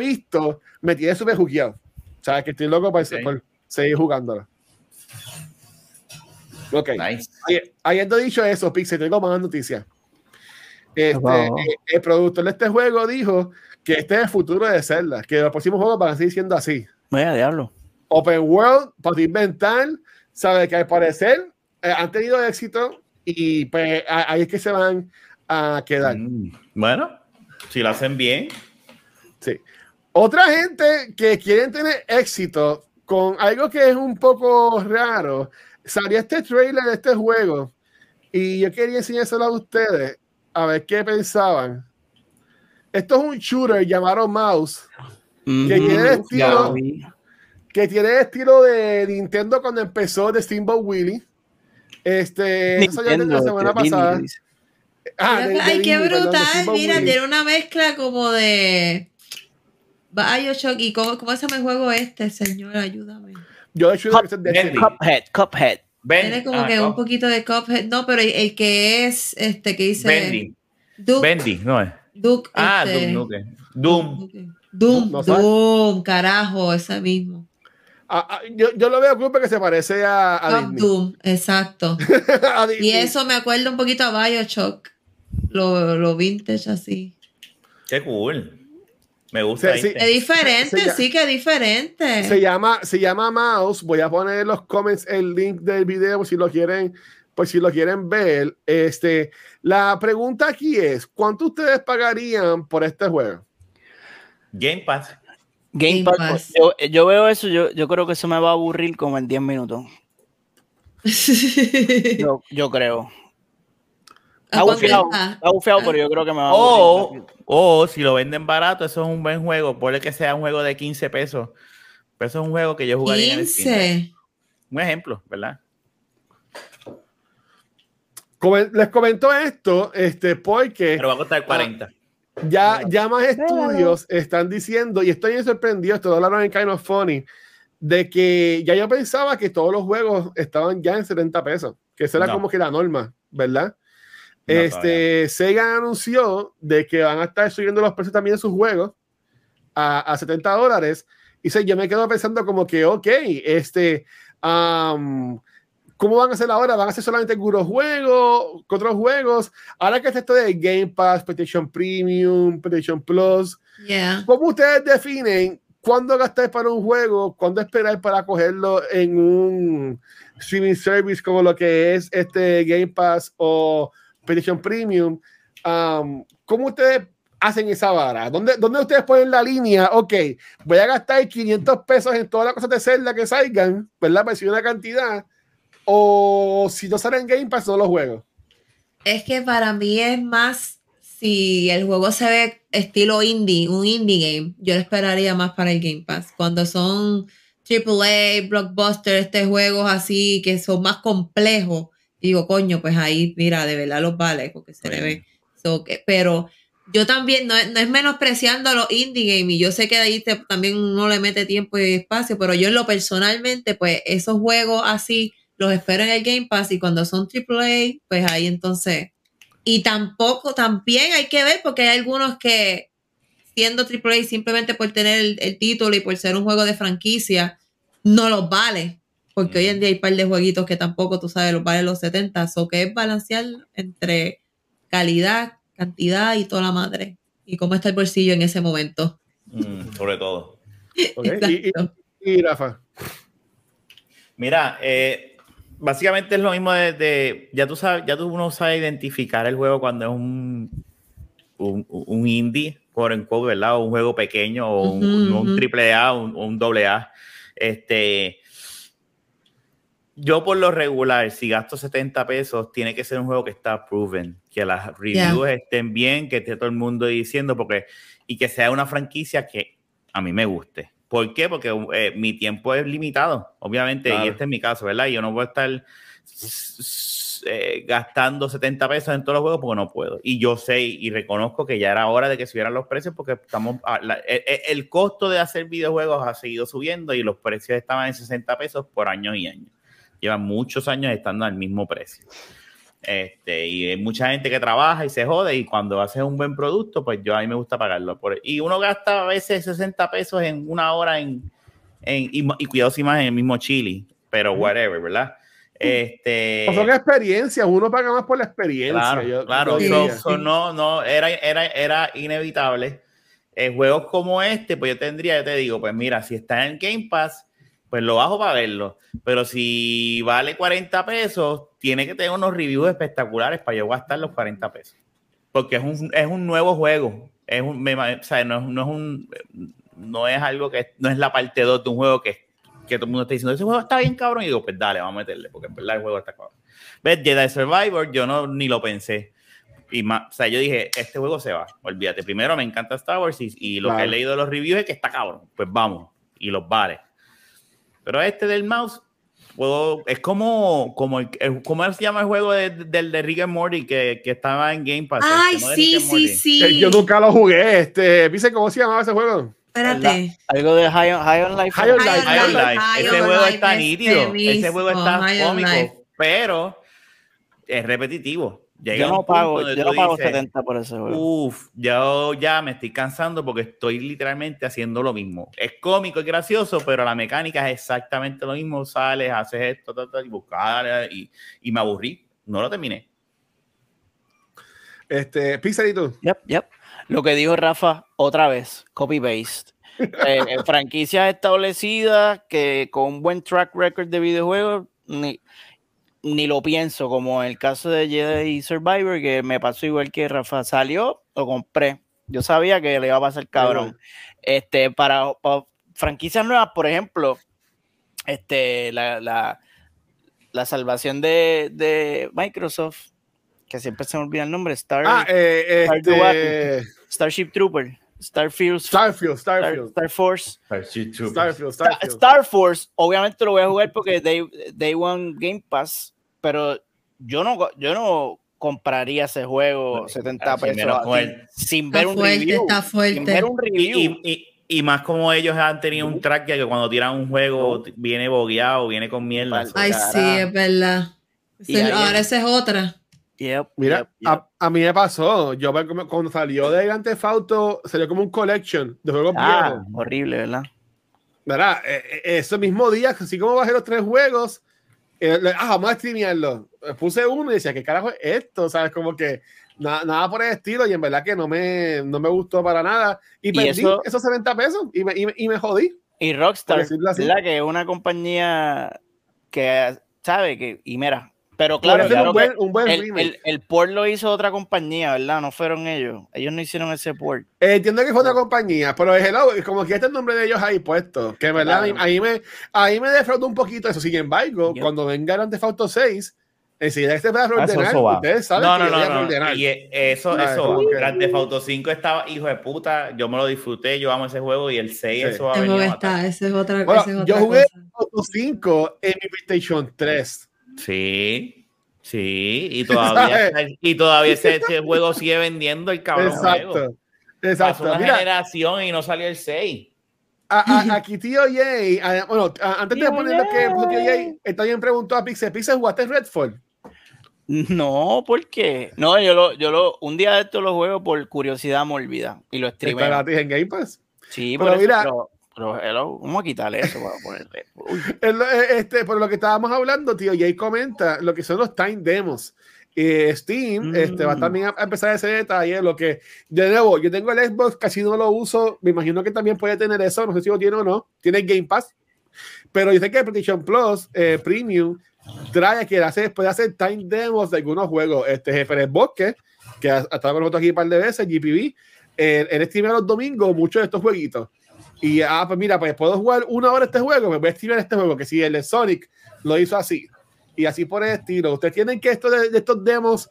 visto me tiene súper jugueado. O sea, que estoy loco para seguir jugándola. Ok. Nice. Habiendo dicho eso, Pixel, tengo más noticias. El productor de este juego dijo que este es el futuro de Zelda, que los próximos juegos van a seguir siendo así. Vaya diablo. Open World, para inventar, ¿sabes? Que al parecer han tenido éxito y pues ahí es que se van a quedar. Bueno. Si lo hacen bien. Sí. Otra gente que quieren tener éxito con algo que es un poco raro. Salió este trailer de este juego y yo quería enseñárselo a ustedes a ver qué pensaban. Esto es un shooter llamado Mouse que tiene el estilo de Nintendo cuando empezó de Steamboat Willie. Eso salió la semana pasada. Ay, qué brutal. Mira, tiene una mezcla como de Bioshock y cómo se me juego señor, ayúdame. Yo he Cuphead. Tiene como que un poquito de Cuphead. No, pero el que es que dice Bendy. Bendy, no es. Duke, Doom, carajo, ese mismo. Yo lo veo porque se parece a Doom, exacto. A y eso me acuerda un poquito a Bioshock. Lo vintage así. Qué cool. Me gusta. Sí, es diferente, que es diferente. Se llama Mouse. Voy a poner en los comments el link del video por si lo quieren ver. La pregunta aquí es: ¿cuánto ustedes pagarían por este juego? Game Pass. Yo veo eso, yo creo que eso me va a aburrir como en 10 minutos. yo creo. Está bufeado, pero yo creo que me va a aburrir. O si lo venden barato, eso es un buen juego. Ponle que sea un juego de 15 pesos. Pero eso es un juego que yo jugaría en el cine. Un ejemplo, ¿verdad? Les comento esto, porque... Pero va a costar 40. Ya más estudios están diciendo, y estoy sorprendido, esto lo hablaron en Kind of Funny, de que ya yo pensaba que todos los juegos estaban ya en 70 pesos, que esa era como que la norma, ¿verdad? No, Sega anunció de que van a estar subiendo los precios también de sus juegos a $70, y yo me quedo pensando como que, ¿cómo van a hacer ahora? ¿Van a hacer solamente algunos juegos, otros juegos? Ahora que está esto de Game Pass, PlayStation Premium, PlayStation Plus. ¿Cómo ustedes definen ¿Cuándo gastáis para un juego? ¿Cuándo esperáis para cogerlo en un streaming service como lo que es este Game Pass o PlayStation Premium? ¿Cómo ustedes hacen esa vara? ¿Dónde ustedes ponen la línea? Ok, voy a gastar $500 en todas las cosas de Zelda que salgan, ¿verdad? Para decir una cantidad. O si no salen Game Pass, no los juego. Es que para mí es más, si el juego se ve estilo indie, un indie game, yo lo esperaría más para el Game Pass. Cuando son AAA, blockbuster, juegos así que son más complejos, digo, coño, pues ahí, mira, de verdad los vale, porque se le ve. So, pero yo también, no es menospreciando a los indie game, y yo sé que ahí también uno le mete tiempo y espacio, pero yo en lo personalmente, pues esos juegos así los espero en el Game Pass, y cuando son AAA, pues ahí entonces. Y tampoco, también hay que ver, porque hay algunos que siendo AAA simplemente por tener el título y por ser un juego de franquicia, no los vale, porque hoy en día hay un par de jueguitos que tampoco, tú sabes, los valen los 70, so que es balancear entre calidad, cantidad y toda la madre, y cómo está el bolsillo en ese momento. Sobre todo. Okay. Y Rafa. Mira, básicamente es lo mismo desde... uno sabe identificar el juego cuando es un indie, quote unquote, ¿verdad? O un juego pequeño, o un triple A, o un doble A. Yo por lo regular, si gasto $70, tiene que ser un juego que está proven, que las reviews estén bien, que esté todo el mundo diciendo, y que sea una franquicia que a mí me guste. ¿Por qué? Porque mi tiempo es limitado, obviamente, claro. Y este es mi caso, ¿verdad? Y yo no voy a estar gastando $70 en todos los juegos porque no puedo. Y yo sé y reconozco que ya era hora de que subieran los precios, porque el costo de hacer videojuegos ha seguido subiendo, y los precios estaban en $60 por años y años. Llevan muchos años estando al mismo precio. Y hay mucha gente que trabaja y se jode, y cuando haces un buen producto, pues yo a mí me gusta pagarlo por él. Y uno gasta a veces $60 en una hora y cuidado si más en el mismo chili, pero whatever, ¿verdad? O son experiencias, uno paga más por la experiencia. Claro, era inevitable. Juegos como este, pues yo te digo, pues mira, si está en Game Pass, pues lo bajo para verlo, pero si vale $40, tiene que tener unos reviews espectaculares para yo gastar los $40, porque es un nuevo juego, no es la parte 2 de un juego que todo el mundo está diciendo, ese juego está bien cabrón, y digo, pues dale, vamos a meterle, porque en verdad el juego está cabrón. ¿Ves? Jedi Survivor, yo ni lo pensé, y más, yo dije, este juego se va, olvídate, primero me encanta Star Wars, y lo que he leído de los reviews es que está cabrón, pues vamos, y los vale. Pero este del Mouse, es como se llama el juego de Rick and Morty que estaba en Game Pass. Ay, sí. Yo nunca lo jugué. ¿Viste cómo se llamaba ese juego? Espérate. Algo de High on Life. Ese juego está nítido. Ese juego está cómico, pero es repetitivo. Yo no pago $70 por ese juego. Yo ya me estoy cansando porque estoy literalmente haciendo lo mismo. Es cómico y gracioso, pero la mecánica es exactamente lo mismo. Sales, haces esto, y buscar, y me aburrí. No lo terminé. Pizarito. Yep. Lo que dijo Rafa otra vez, copy-paste. Franquicias establecidas que con un buen track record de videojuegos, ni lo pienso, como en el caso de Jedi Survivor, que me pasó igual que Rafa. Salió, lo compré. Yo sabía que le iba a pasar cabrón. Para franquicias nuevas, por ejemplo, la salvación de Microsoft, que siempre se me olvida el nombre, Starship Trooper. Starfield, Star Force, obviamente lo voy a jugar porque Day One Game Pass, pero yo no compraría ese juego $70 sin ver un review. Y más como ellos han tenido un track que cuando tiran un juego viene bogueado, viene con mierda. Ay, sí, es verdad. Ahora esa es otra. Mira. A mí me pasó, yo cuando salió de Grand Theft Auto, salió como un collection de juegos viejos. Horrible, ¿verdad? Ese mismo día, así como bajé los 3 juegos, Vamos a streamearlo. Puse uno y decía, ¿qué carajo es esto? ¿Sabes? Como que nada por el estilo, y en verdad que no me gustó para nada. Y perdí esos 70 pesos y me jodí. Y Rockstar, ¿verdad? Que es una compañía que sabe que, y mira, pero claro un buen el port lo hizo otra compañía, ¿verdad? No fueron ellos. Ellos no hicieron ese port. Entiendo que fue otra compañía, pero es como que este es el nombre de ellos ahí puesto. Que, ¿verdad? Claro. Ahí me defraudó un poquito eso. Sin emembargo, cuando venga Grand Theft Auto 6, enseguida que se pueda ordenar, ustedes saben ordenar. Y eso Grand Theft Auto 5 estaba hijo de puta, yo me lo disfruté, yo amo ese juego, y el 6 sí. Eso va a venir. Yo jugué Grand Theft Auto 5 en mi PlayStation 3. Sí, y todavía ese juego sigue vendiendo el cabrón. Exacto. Pasó una generación y no salió el 6. Aquí tío Jay, antes de poner lo que tío Jay, está bien, preguntó a Pixel, ¿jugaste Redfall? No, ¿por qué? No, yo un día de esto lo juego por curiosidad mórbida y lo streameo. ¿Está gratis en Game Pass? Sí, pero mira... Pero vamos a quitarle eso para ponerle. Por lo que estábamos hablando, tío Jay comenta lo que son los time demos. Steam va también a empezar ese detalle. Lo que, de nuevo, yo tengo el Xbox, casi no lo uso. Me imagino que también puede tener eso. No sé si lo tiene o no. Tiene Game Pass. Pero yo sé que el PlayStation Plus Premium trae que puede hacer time demos de algunos juegos. Jefe del Bosque, que ha estado con nosotros aquí un par de veces, GPB. En Steam los domingos, muchos de estos jueguitos. Y pues puedo jugar una hora este juego, me voy a streamear este juego, que si el de Sonic lo hizo así, y así por el estilo. Ustedes tienen que estos demos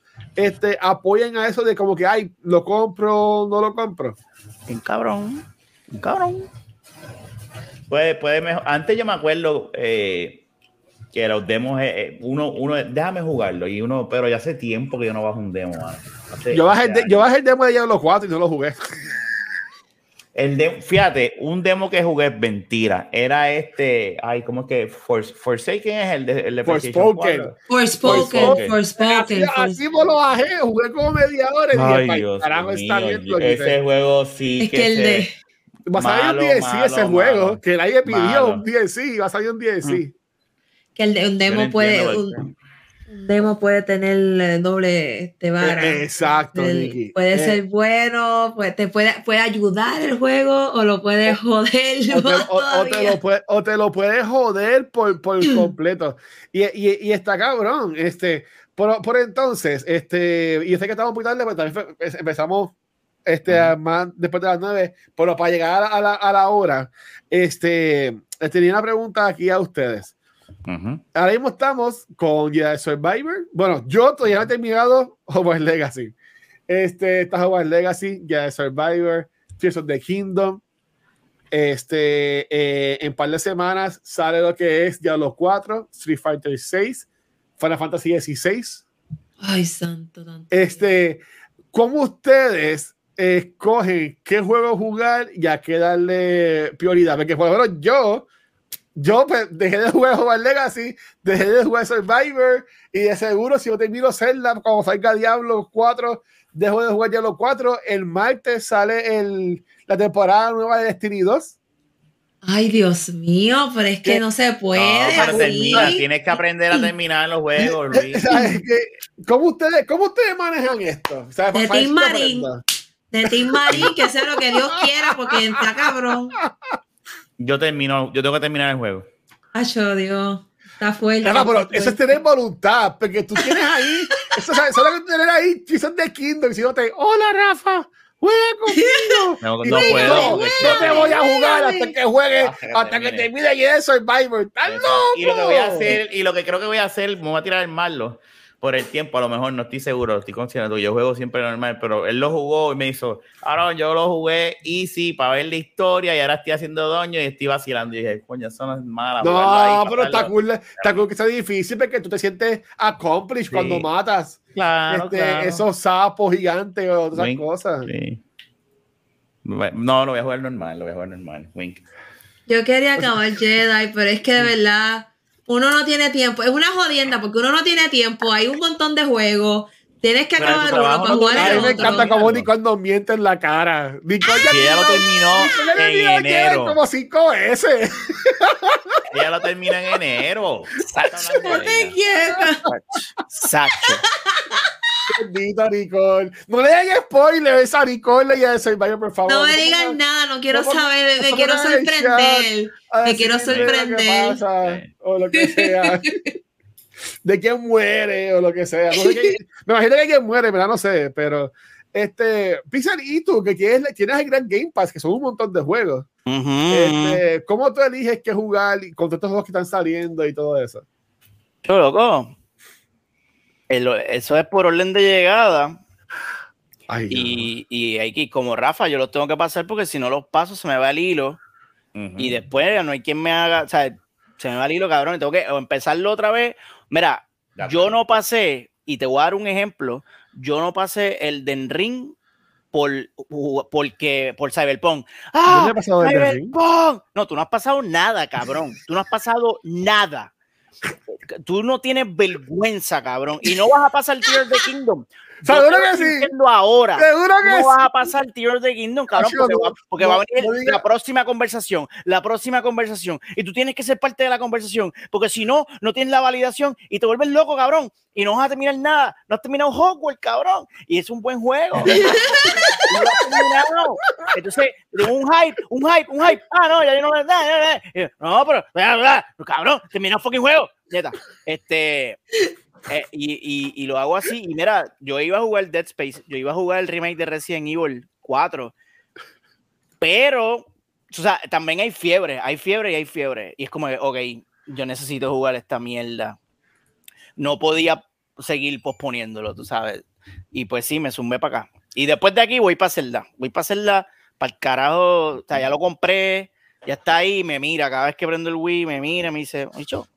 apoyen a eso de como que, ay, lo compro, no lo compro. Un cabrón. Puede mejor. Antes yo me acuerdo que los demos, uno, déjame jugarlo, y uno, pero ya hace tiempo que yo no bajo un demo. Yo bajé el demo de Diablo 4 y no lo jugué. Fíjate, un demo que jugué es mentira. Era ¿cómo es que? Forsaken es el de Forspoken. Así me lo bajé, jugué como media hora y dije, carajo, está bien. Ese juego sí es que el de... Va a salir un DLC ese juego, que nadie pidió un DLC, va a salir un DLC. Que un demo puede... Demo puede tener doble vara. Exacto, Nicky. Puede ser bueno, pues te puede ayudar el juego o lo puede joder. O te lo puede joder por completo. Y está cabrón. Por entonces, y yo sé que estamos muy tarde, pero también empezamos más después de las 9, pero para llegar a la hora, tenía una pregunta aquí a ustedes. Uh-huh. Ahora mismo estamos con Jedi Survivor. Bueno, yo todavía no he terminado Hogwarts Legacy. Está Hogwarts Legacy, Jedi Survivor, Tears of the Kingdom. En par de semanas sale lo que es Diablo 4, Street Fighter 6, Final Fantasy XVI. Ay, santo, tanto. ¿Cómo ustedes escogen qué juego jugar y a qué darle prioridad? Porque por lo menos yo dejé de jugar Hogwarts Legacy, dejé de jugar Survivor, y de seguro si yo termino Zelda, cuando salga Diablo 4, dejo de jugar Diablo 4. El martes sale la temporada nueva de Destiny 2. Ay, Dios mío, pero es que no se puede. No, pero termina, tienes que aprender a terminar los juegos, Luis. ¿Sabes qué? ¿Cómo ustedes manejan esto? ¿Sabes? De Team Marín, que sea lo que Dios quiera, porque está cabrón. Yo tengo que terminar el juego. Ay, yo digo, está fuerte. Pero eso es tener voluntad, porque tú tienes ahí, solo tener ahí, quizás de Kindle, si no te, hola Rafa, juega conmigo. No te voy a jugar hasta que juegues, hasta que termine y eso es Survivor. ¡Estás loco! Y lo que creo que voy a hacer, me voy a tirar el malo por el tiempo, a lo mejor, no estoy seguro, estoy consciente. Yo juego siempre normal, pero él lo jugó y me hizo, ahora yo lo jugué easy para ver la historia y ahora estoy haciendo daño y estoy vacilando. Y dije, coño, eso no es malo. No, pero está cool que sea difícil porque tú te sientes accomplished cuando matas. Claro. Esos sapos gigantes o otras cosas. Sí. No, lo voy a jugar normal. Wink. Yo quería acabar Jedi, pero es que de verdad... Uno no tiene tiempo, es una jodienda porque uno no tiene tiempo, hay un montón de juegos, Tienes que acabar uno para jugar. A mí me encanta como Nicole nos miente en la cara. Nicole ya lo terminó en enero. Como 5 veces. Ella lo termina en enero. No te quieras. Exacto. Bendita Nicole. No le hagan spoilers a Nicole y a Survivor, por favor. No me digan nada, no quiero saber. Me quiero sorprender. Me quiero sorprender. O lo que sea. De quién muere o lo que sea. No sé que, me imagino que quién muere, pero no sé. Pero, Pixel, y tú, que tienes el gran Game Pass, que son un montón de juegos. Uh-huh. ¿Cómo tú eliges qué jugar con todos estos juegos que están saliendo y todo eso? Qué loco. Eso es por orden de llegada. Ay, y hay que, como Rafa, yo los tengo que pasar porque si no los paso se me va el hilo. Uh-huh. Y después no hay quien me haga. O sea, se me va el hilo, cabrón. Y tengo que empezarlo otra vez. Mira, yo no pasé, y te voy a dar un ejemplo, yo no pasé el Den Ring por Cyberpunk. ¡Ah! ¿No he pasado el Den Ring? No, tú no has pasado nada, cabrón. Tú no has pasado nada. Tú no tienes vergüenza, cabrón. Y no vas a pasar Tears of the Kingdom. Seguro que sí. Ahora. Seguro que no vas a pasar Tears of the Kingdom, cabrón, porque va a venir la próxima conversación. Y tú tienes que ser parte de la conversación, porque si no, no tienes la validación y te vuelves loco, cabrón. Y no vas a terminar nada. No has terminado Hogwarts, cabrón. Y es un buen juego. No lo has terminado. Entonces, un hype. Ah, no, ya yo no me da. No, pero cabrón, termina fucking juego. Neta. Y lo hago así. Y mira, yo iba a jugar Dead Space, yo iba a jugar el remake de Resident Evil 4, pero o sea, también hay fiebre, y es como que, ok, yo necesito jugar esta mierda, no podía seguir posponiéndolo, tú sabes, y pues sí, me zumbé para acá, y después de aquí voy para Zelda, para el carajo, o sea, ya lo compré, ya está ahí, me mira, cada vez que prendo el Wii, me mira, me dice, Nicho,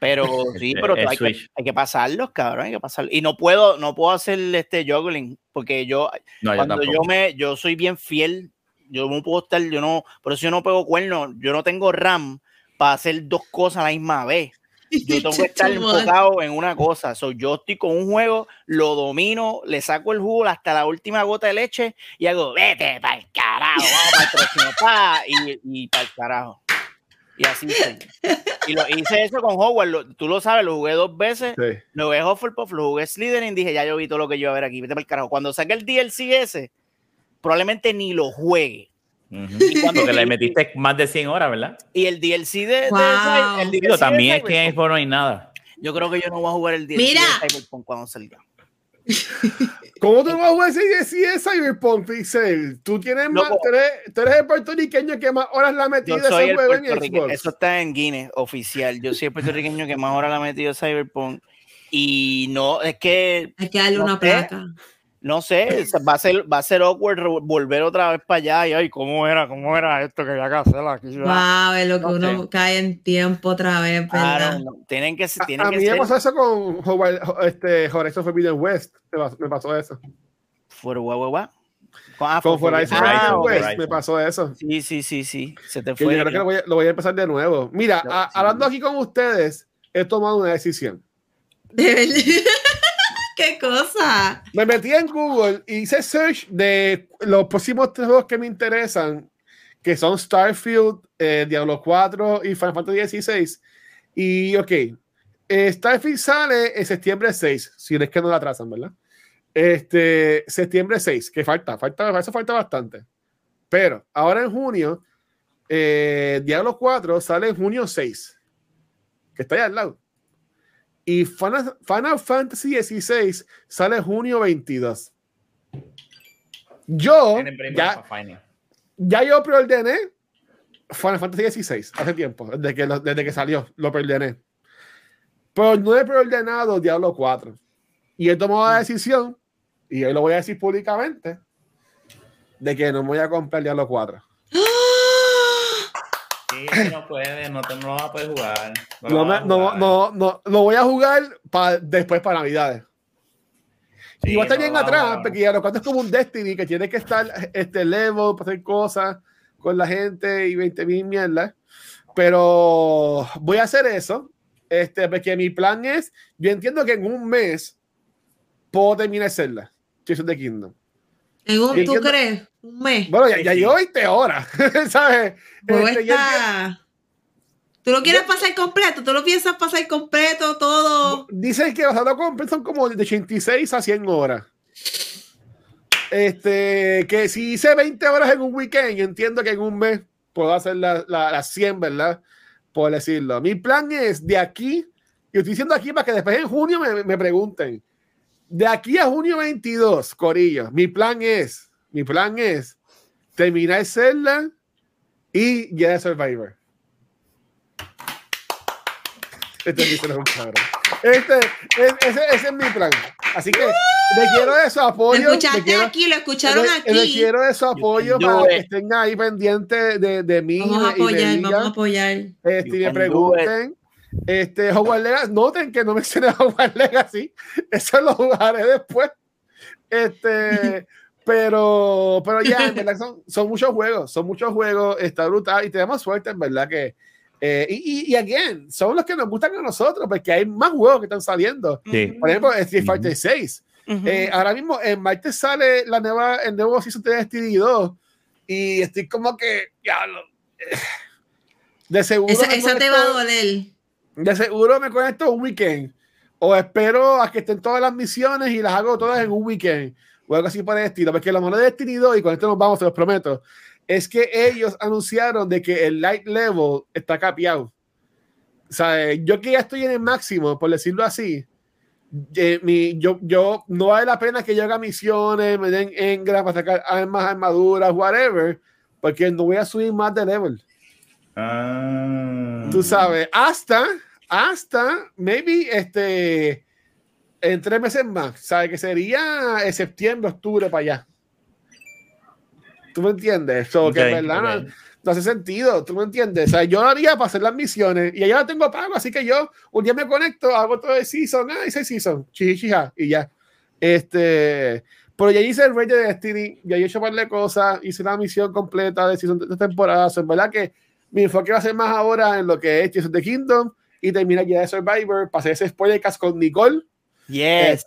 pero sí, pero hay que pasarlos, cabrón, hay que pasarlos. Y no puedo hacer juggling, porque yo soy bien fiel, yo no puedo estar, por eso yo no pego cuernos, yo no tengo RAM para hacer 2 cosas a la misma vez. Yo tengo que estar enfocado en una cosa. Yo estoy con un juego, lo domino, le saco el jugo hasta la última gota de leche y hago, vete para el carajo, vamos para el próximo, y para el carajo. Y así fue. Y lo hice eso con Hogwarts, tú lo sabes, lo jugué 2 veces, sí. Lo jugué Hufflepuff, lo jugué Slytherin, dije, ya yo vi todo lo que yo iba a ver aquí, vete para el carajo. Cuando saque el DLC ese, probablemente ni lo juegue. Uh-huh. Y cuando que le metiste más de 100 horas, ¿verdad? Y el DLC de Cyberpunk también es que no hay nada. Yo creo que yo no voy a jugar el DLC de Cyberpunk cuando salga. ¿Cómo tú no vas a jugar ese Cyberpunk, Pixel? Tú tienes más, tú eres el puertorriqueño que más horas la ha metido ese juego en Xbox. Eso está en Guinness, oficial. Yo soy el puertorriqueño que más horas la ha metido Cyberpunk. Y no, es que... hay que darle una placa. No sé, va a ser awkward volver otra vez para allá. Y ay, ¿cómo era esto que había que hacer aquí? Wow, es lo que uno cae en tiempo otra vez, ¿verdad? Claro, no. Tienen que ser. A mí me pasó eso con Horizon Forbidden West. Me pasó eso. Horizon West. Me pasó eso. Sí. Se te fue. Yo creo que lo voy a empezar de nuevo. Mira, hablando aquí con ustedes, he tomado una decisión. De verdad. ¡Qué cosa! Me metí en Google y hice search de los próximos 3 juegos que me interesan, que son Starfield, Diablo 4 y Final Fantasy XVI. Y, ok, Starfield sale en septiembre 6, si es que no la atrasan, ¿verdad? Septiembre 6, que falta bastante. Pero ahora en junio, Diablo 4 sale en junio 6, que está allá al lado. Y Final Fantasy XVI sale junio 22. Yo preordené Final Fantasy XVI hace tiempo, desde que salió, lo preordené. Pero no he preordenado Diablo 4. Y he tomado la decisión, y hoy lo voy a decir públicamente, de que no me voy a comprar Diablo 4. Sí, no vas a poder jugar. No voy a jugar después para Navidades. Sí, y va a estar bien atrás, porque ya lo cuento es como un Destiny que tiene que estar level para hacer cosas con la gente y 20.000 mierdas. Pero voy a hacer eso. Porque mi plan es, yo entiendo que en un mes puedo terminar Zelda, Tears of the Kingdom. ¿Tú crees? Un mes. Bueno, ya llegó 20 horas, ¿sabes? ¿Tú lo quieres pasar completo? ¿Tú lo piensas pasar completo todo? Dicen que los completos son como de 86 a 100 horas. Que si hice 20 horas en un weekend, entiendo que en un mes puedo hacer las 100, ¿verdad? Por decirlo. Mi plan es de aquí, y estoy diciendo aquí para que después en junio me pregunten, de aquí a junio 22, corillo, mi plan es terminar Zelda y Jedi Survivor. Ese es mi plan. Así que le quiero de su apoyo. Lo escuchaste aquí, lo escucharon aquí. Le quiero de su apoyo para que estén ahí pendientes de mí. Vamos a apoyar. Y me pregunten. Hogwarts Legacy, noten que no mencioné Hogwarts Legacy, eso lo jugaré después. Pero ya, en verdad son muchos juegos, está brutal y tenemos suerte, en verdad que y again, son los que nos gustan a nosotros, porque hay más juegos que están saliendo. Sí. Por ejemplo, Street Fighter 6. Ahora mismo, en martes sale el nuevo season de Destiny 2 y estoy como que de seguro esa te va a doler. De seguro me conecto un weekend o espero a que estén todas las misiones y las hago todas en un weekend o algo así por el estilo, porque lo malo de Destiny 2, y con esto nos vamos, se los prometo, es que ellos anunciaron de que el light level está capeado. O sea, yo que ya estoy en el máximo, por decirlo así, no vale la pena que yo haga misiones, me den engrams para sacar armas, armaduras, whatever, porque no voy a subir más de level. Ah. Tú sabes, hasta maybe en 3 meses más, sabes que sería en septiembre, octubre para allá. ¿Tú me entiendes? So, okay, que en verdad okay. No hace sentido, ¿tú me entiendes? O sea, yo lo haría para hacer las misiones y allá lo tengo pago, así que yo un día me conecto, hago todo el season, ese season, chichichija, y ya. Pero ya hice el Rey de Destiny, ya he hecho par de cosas, hice la misión completa de season de temporada, so, en verdad que mi enfoque va a ser más ahora en lo que es Tears of the Kingdom y termina ya de Survivor, pasé ese spoiler cast con Nicole. Yes.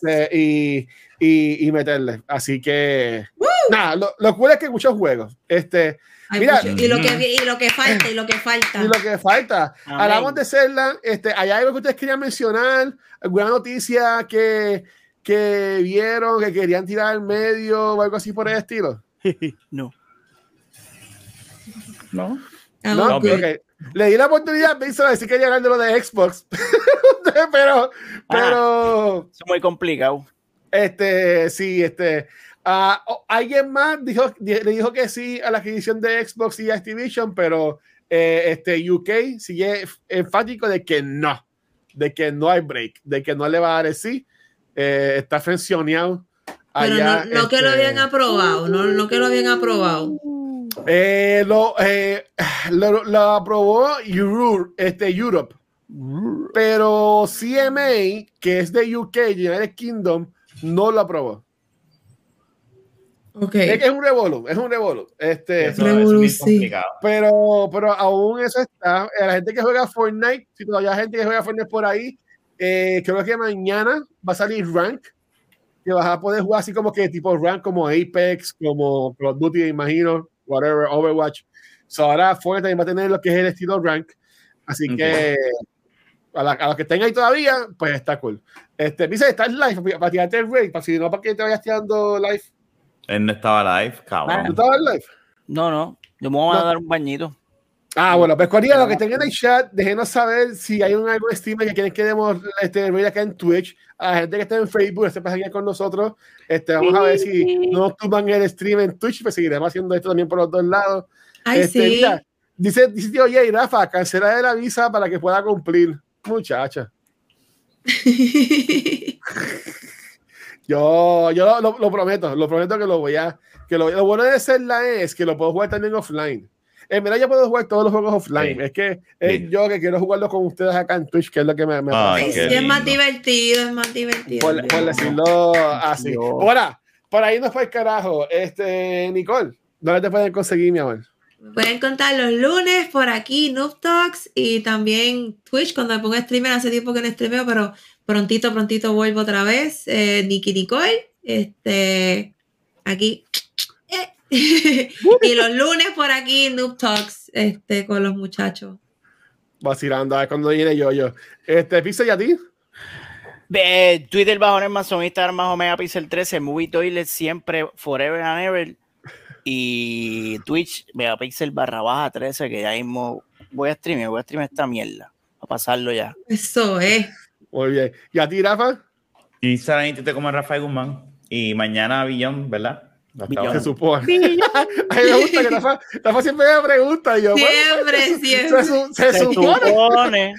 Y meterle. Así que nada, lo cool es que hay muchos juegos. Mira, y lo que falta. Hablamos de Zelda, ¿hay algo que ustedes querían mencionar? ¿Alguna noticia que vieron, que querían tirar al medio o algo así por el estilo? No. No, okay. Le di la oportunidad, me hizo decir que llegar de lo de Xbox. pero es muy complicado. Alguien más le dijo que sí a la adquisición de Xbox y Activision, pero UK sigue enfático de que no hay break, de que no le va a dar el sí. Está frencionado. Pero no que lo habían aprobado, no que lo habían aprobado. Lo aprobó Europe, pero CMA, que es de UK, United Kingdom, no lo aprobó. Okay. Es que es un revolú. Es complicado. Pero aún eso está. La gente que juega Fortnite, si todavía hay gente que juega Fortnite por ahí, creo que mañana va a salir Rank, que vas a poder jugar así como que tipo Rank, como Apex, como Call of Duty, imagino, whatever, Overwatch. So ahora Fortnite también va a tener lo que es el estilo Rank. Así que a los que estén ahí todavía, pues está cool. Dice, ¿estás live para tirarte el break? Para si no, para que te vayas tirando live. Él no estaba live, cabrón. ¿Tú estabas live? No. Yo me voy a dar un bañito. Bueno, pues Corina, lo que estén en el chat, déjenos saber si hay un algo de Steam que quieren que demos ver acá en Twitch. A la gente que está en Facebook, se pasa con nosotros. Vamos a ver si no nos tumban el stream en Twitch, pues seguiremos haciendo esto también por los dos lados. Ay, sí. Mira, dice tío, oye, Rafa, cancela de la visa para que pueda cumplir. Muchacha. Yo lo prometo que lo voy a... Lo bueno de Zelda es que lo puedo jugar también offline. En verdad yo puedo jugar todos los juegos offline. Sí. Es que yo que quiero jugarlos con ustedes acá en Twitch, que es lo que me pasa. Es más divertido. Por decirlo así. Ahora, por ahí nos fue el carajo. Nicole, ¿dónde te pueden conseguir, mi amor? Pueden contar los lunes por aquí, Noob Talks, y también Twitch, cuando me pongo streamer. Hace tiempo que no streameo, pero Prontito, prontito vuelvo otra vez. Nikki Nicole. Aquí. Y los lunes por aquí, Noob Talks, con los muchachos. Vacilando, es cuando viene yo. Pixel, ¿y a ti? Twitter bajo Nelmason, Instagram bajo Megapixel 13, Movie Toilet siempre, forever and ever. Y Twitch, Megapixel /13, que ya mismo voy a streamear esta mierda. A pasarlo ya. Eso es. Muy bien. ¿Y a ti, Rafa? Instagram te como Rafael Guzmán. Y mañana Billón, ¿verdad? Se supone. Sí. A mí me gusta que Rafa siempre me pregunta. Y yo, siempre. Se supone.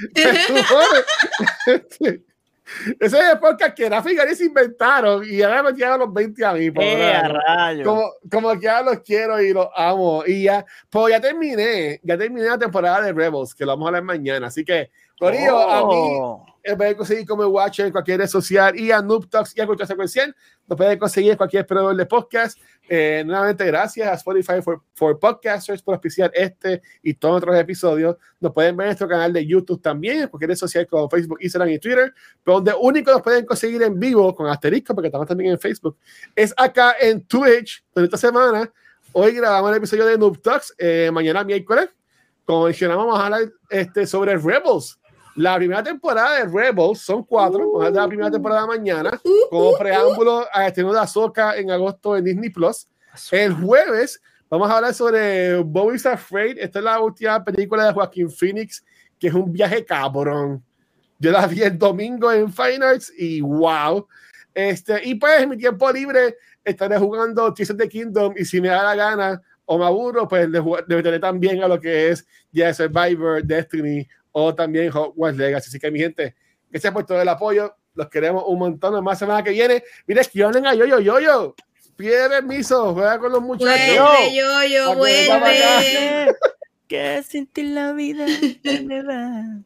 Ese es el podcast que Rafa y Gary se inventaron y ahora me llegan los 20 a mí. Como que ya los quiero y los amo. Y ya, pues ya terminé la temporada de Rebels, que lo vamos a hablar mañana. Así que, Corillo, a mí me pueden conseguir como Watcher en cualquier red social y a Noob Talks y a Cultura Secuencial. Nos pueden conseguir en cualquier proveedor de podcast. Nuevamente, gracias a Spotify for Podcasters por auspiciar este y todos otros episodios. Nos pueden ver en nuestro canal de YouTube también, en cualquier red social como Facebook, Instagram y Twitter. Pero donde único nos pueden conseguir en vivo, con asterisco, porque estamos también en Facebook, es acá en Twitch, donde esta semana, hoy grabamos el episodio de Noob Talks, mañana miércoles. Como mencionamos, vamos a hablar sobre Rebels. La primera temporada de Rebels son 4. Vamos a ver la primera temporada mañana. Como preámbulo a estreno de Ahsoka en agosto en Disney Plus. El jueves vamos a hablar sobre Bobby's Afraid. Esta es la última película de Joaquin Phoenix, que es un viaje cabrón. Yo la vi el domingo en Fine Arts y wow. Y pues en mi tiempo libre estaré jugando Tears of the Kingdom y si me da la gana o me aburro, pues le meteré también a lo que es Jedi Survivor, Destiny, o también Hogwarts Legacy. Así que, mi gente, gracias por todo el apoyo. Los queremos un montón. Más semana que viene. Mira, esquiven a yo. Pide permiso. Juega con los muchachos. Vuelve, yo, vuelve. Que sentir la vida.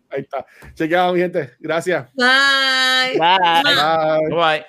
Ahí está. Chequeado, mi gente. Gracias. Bye. Bye.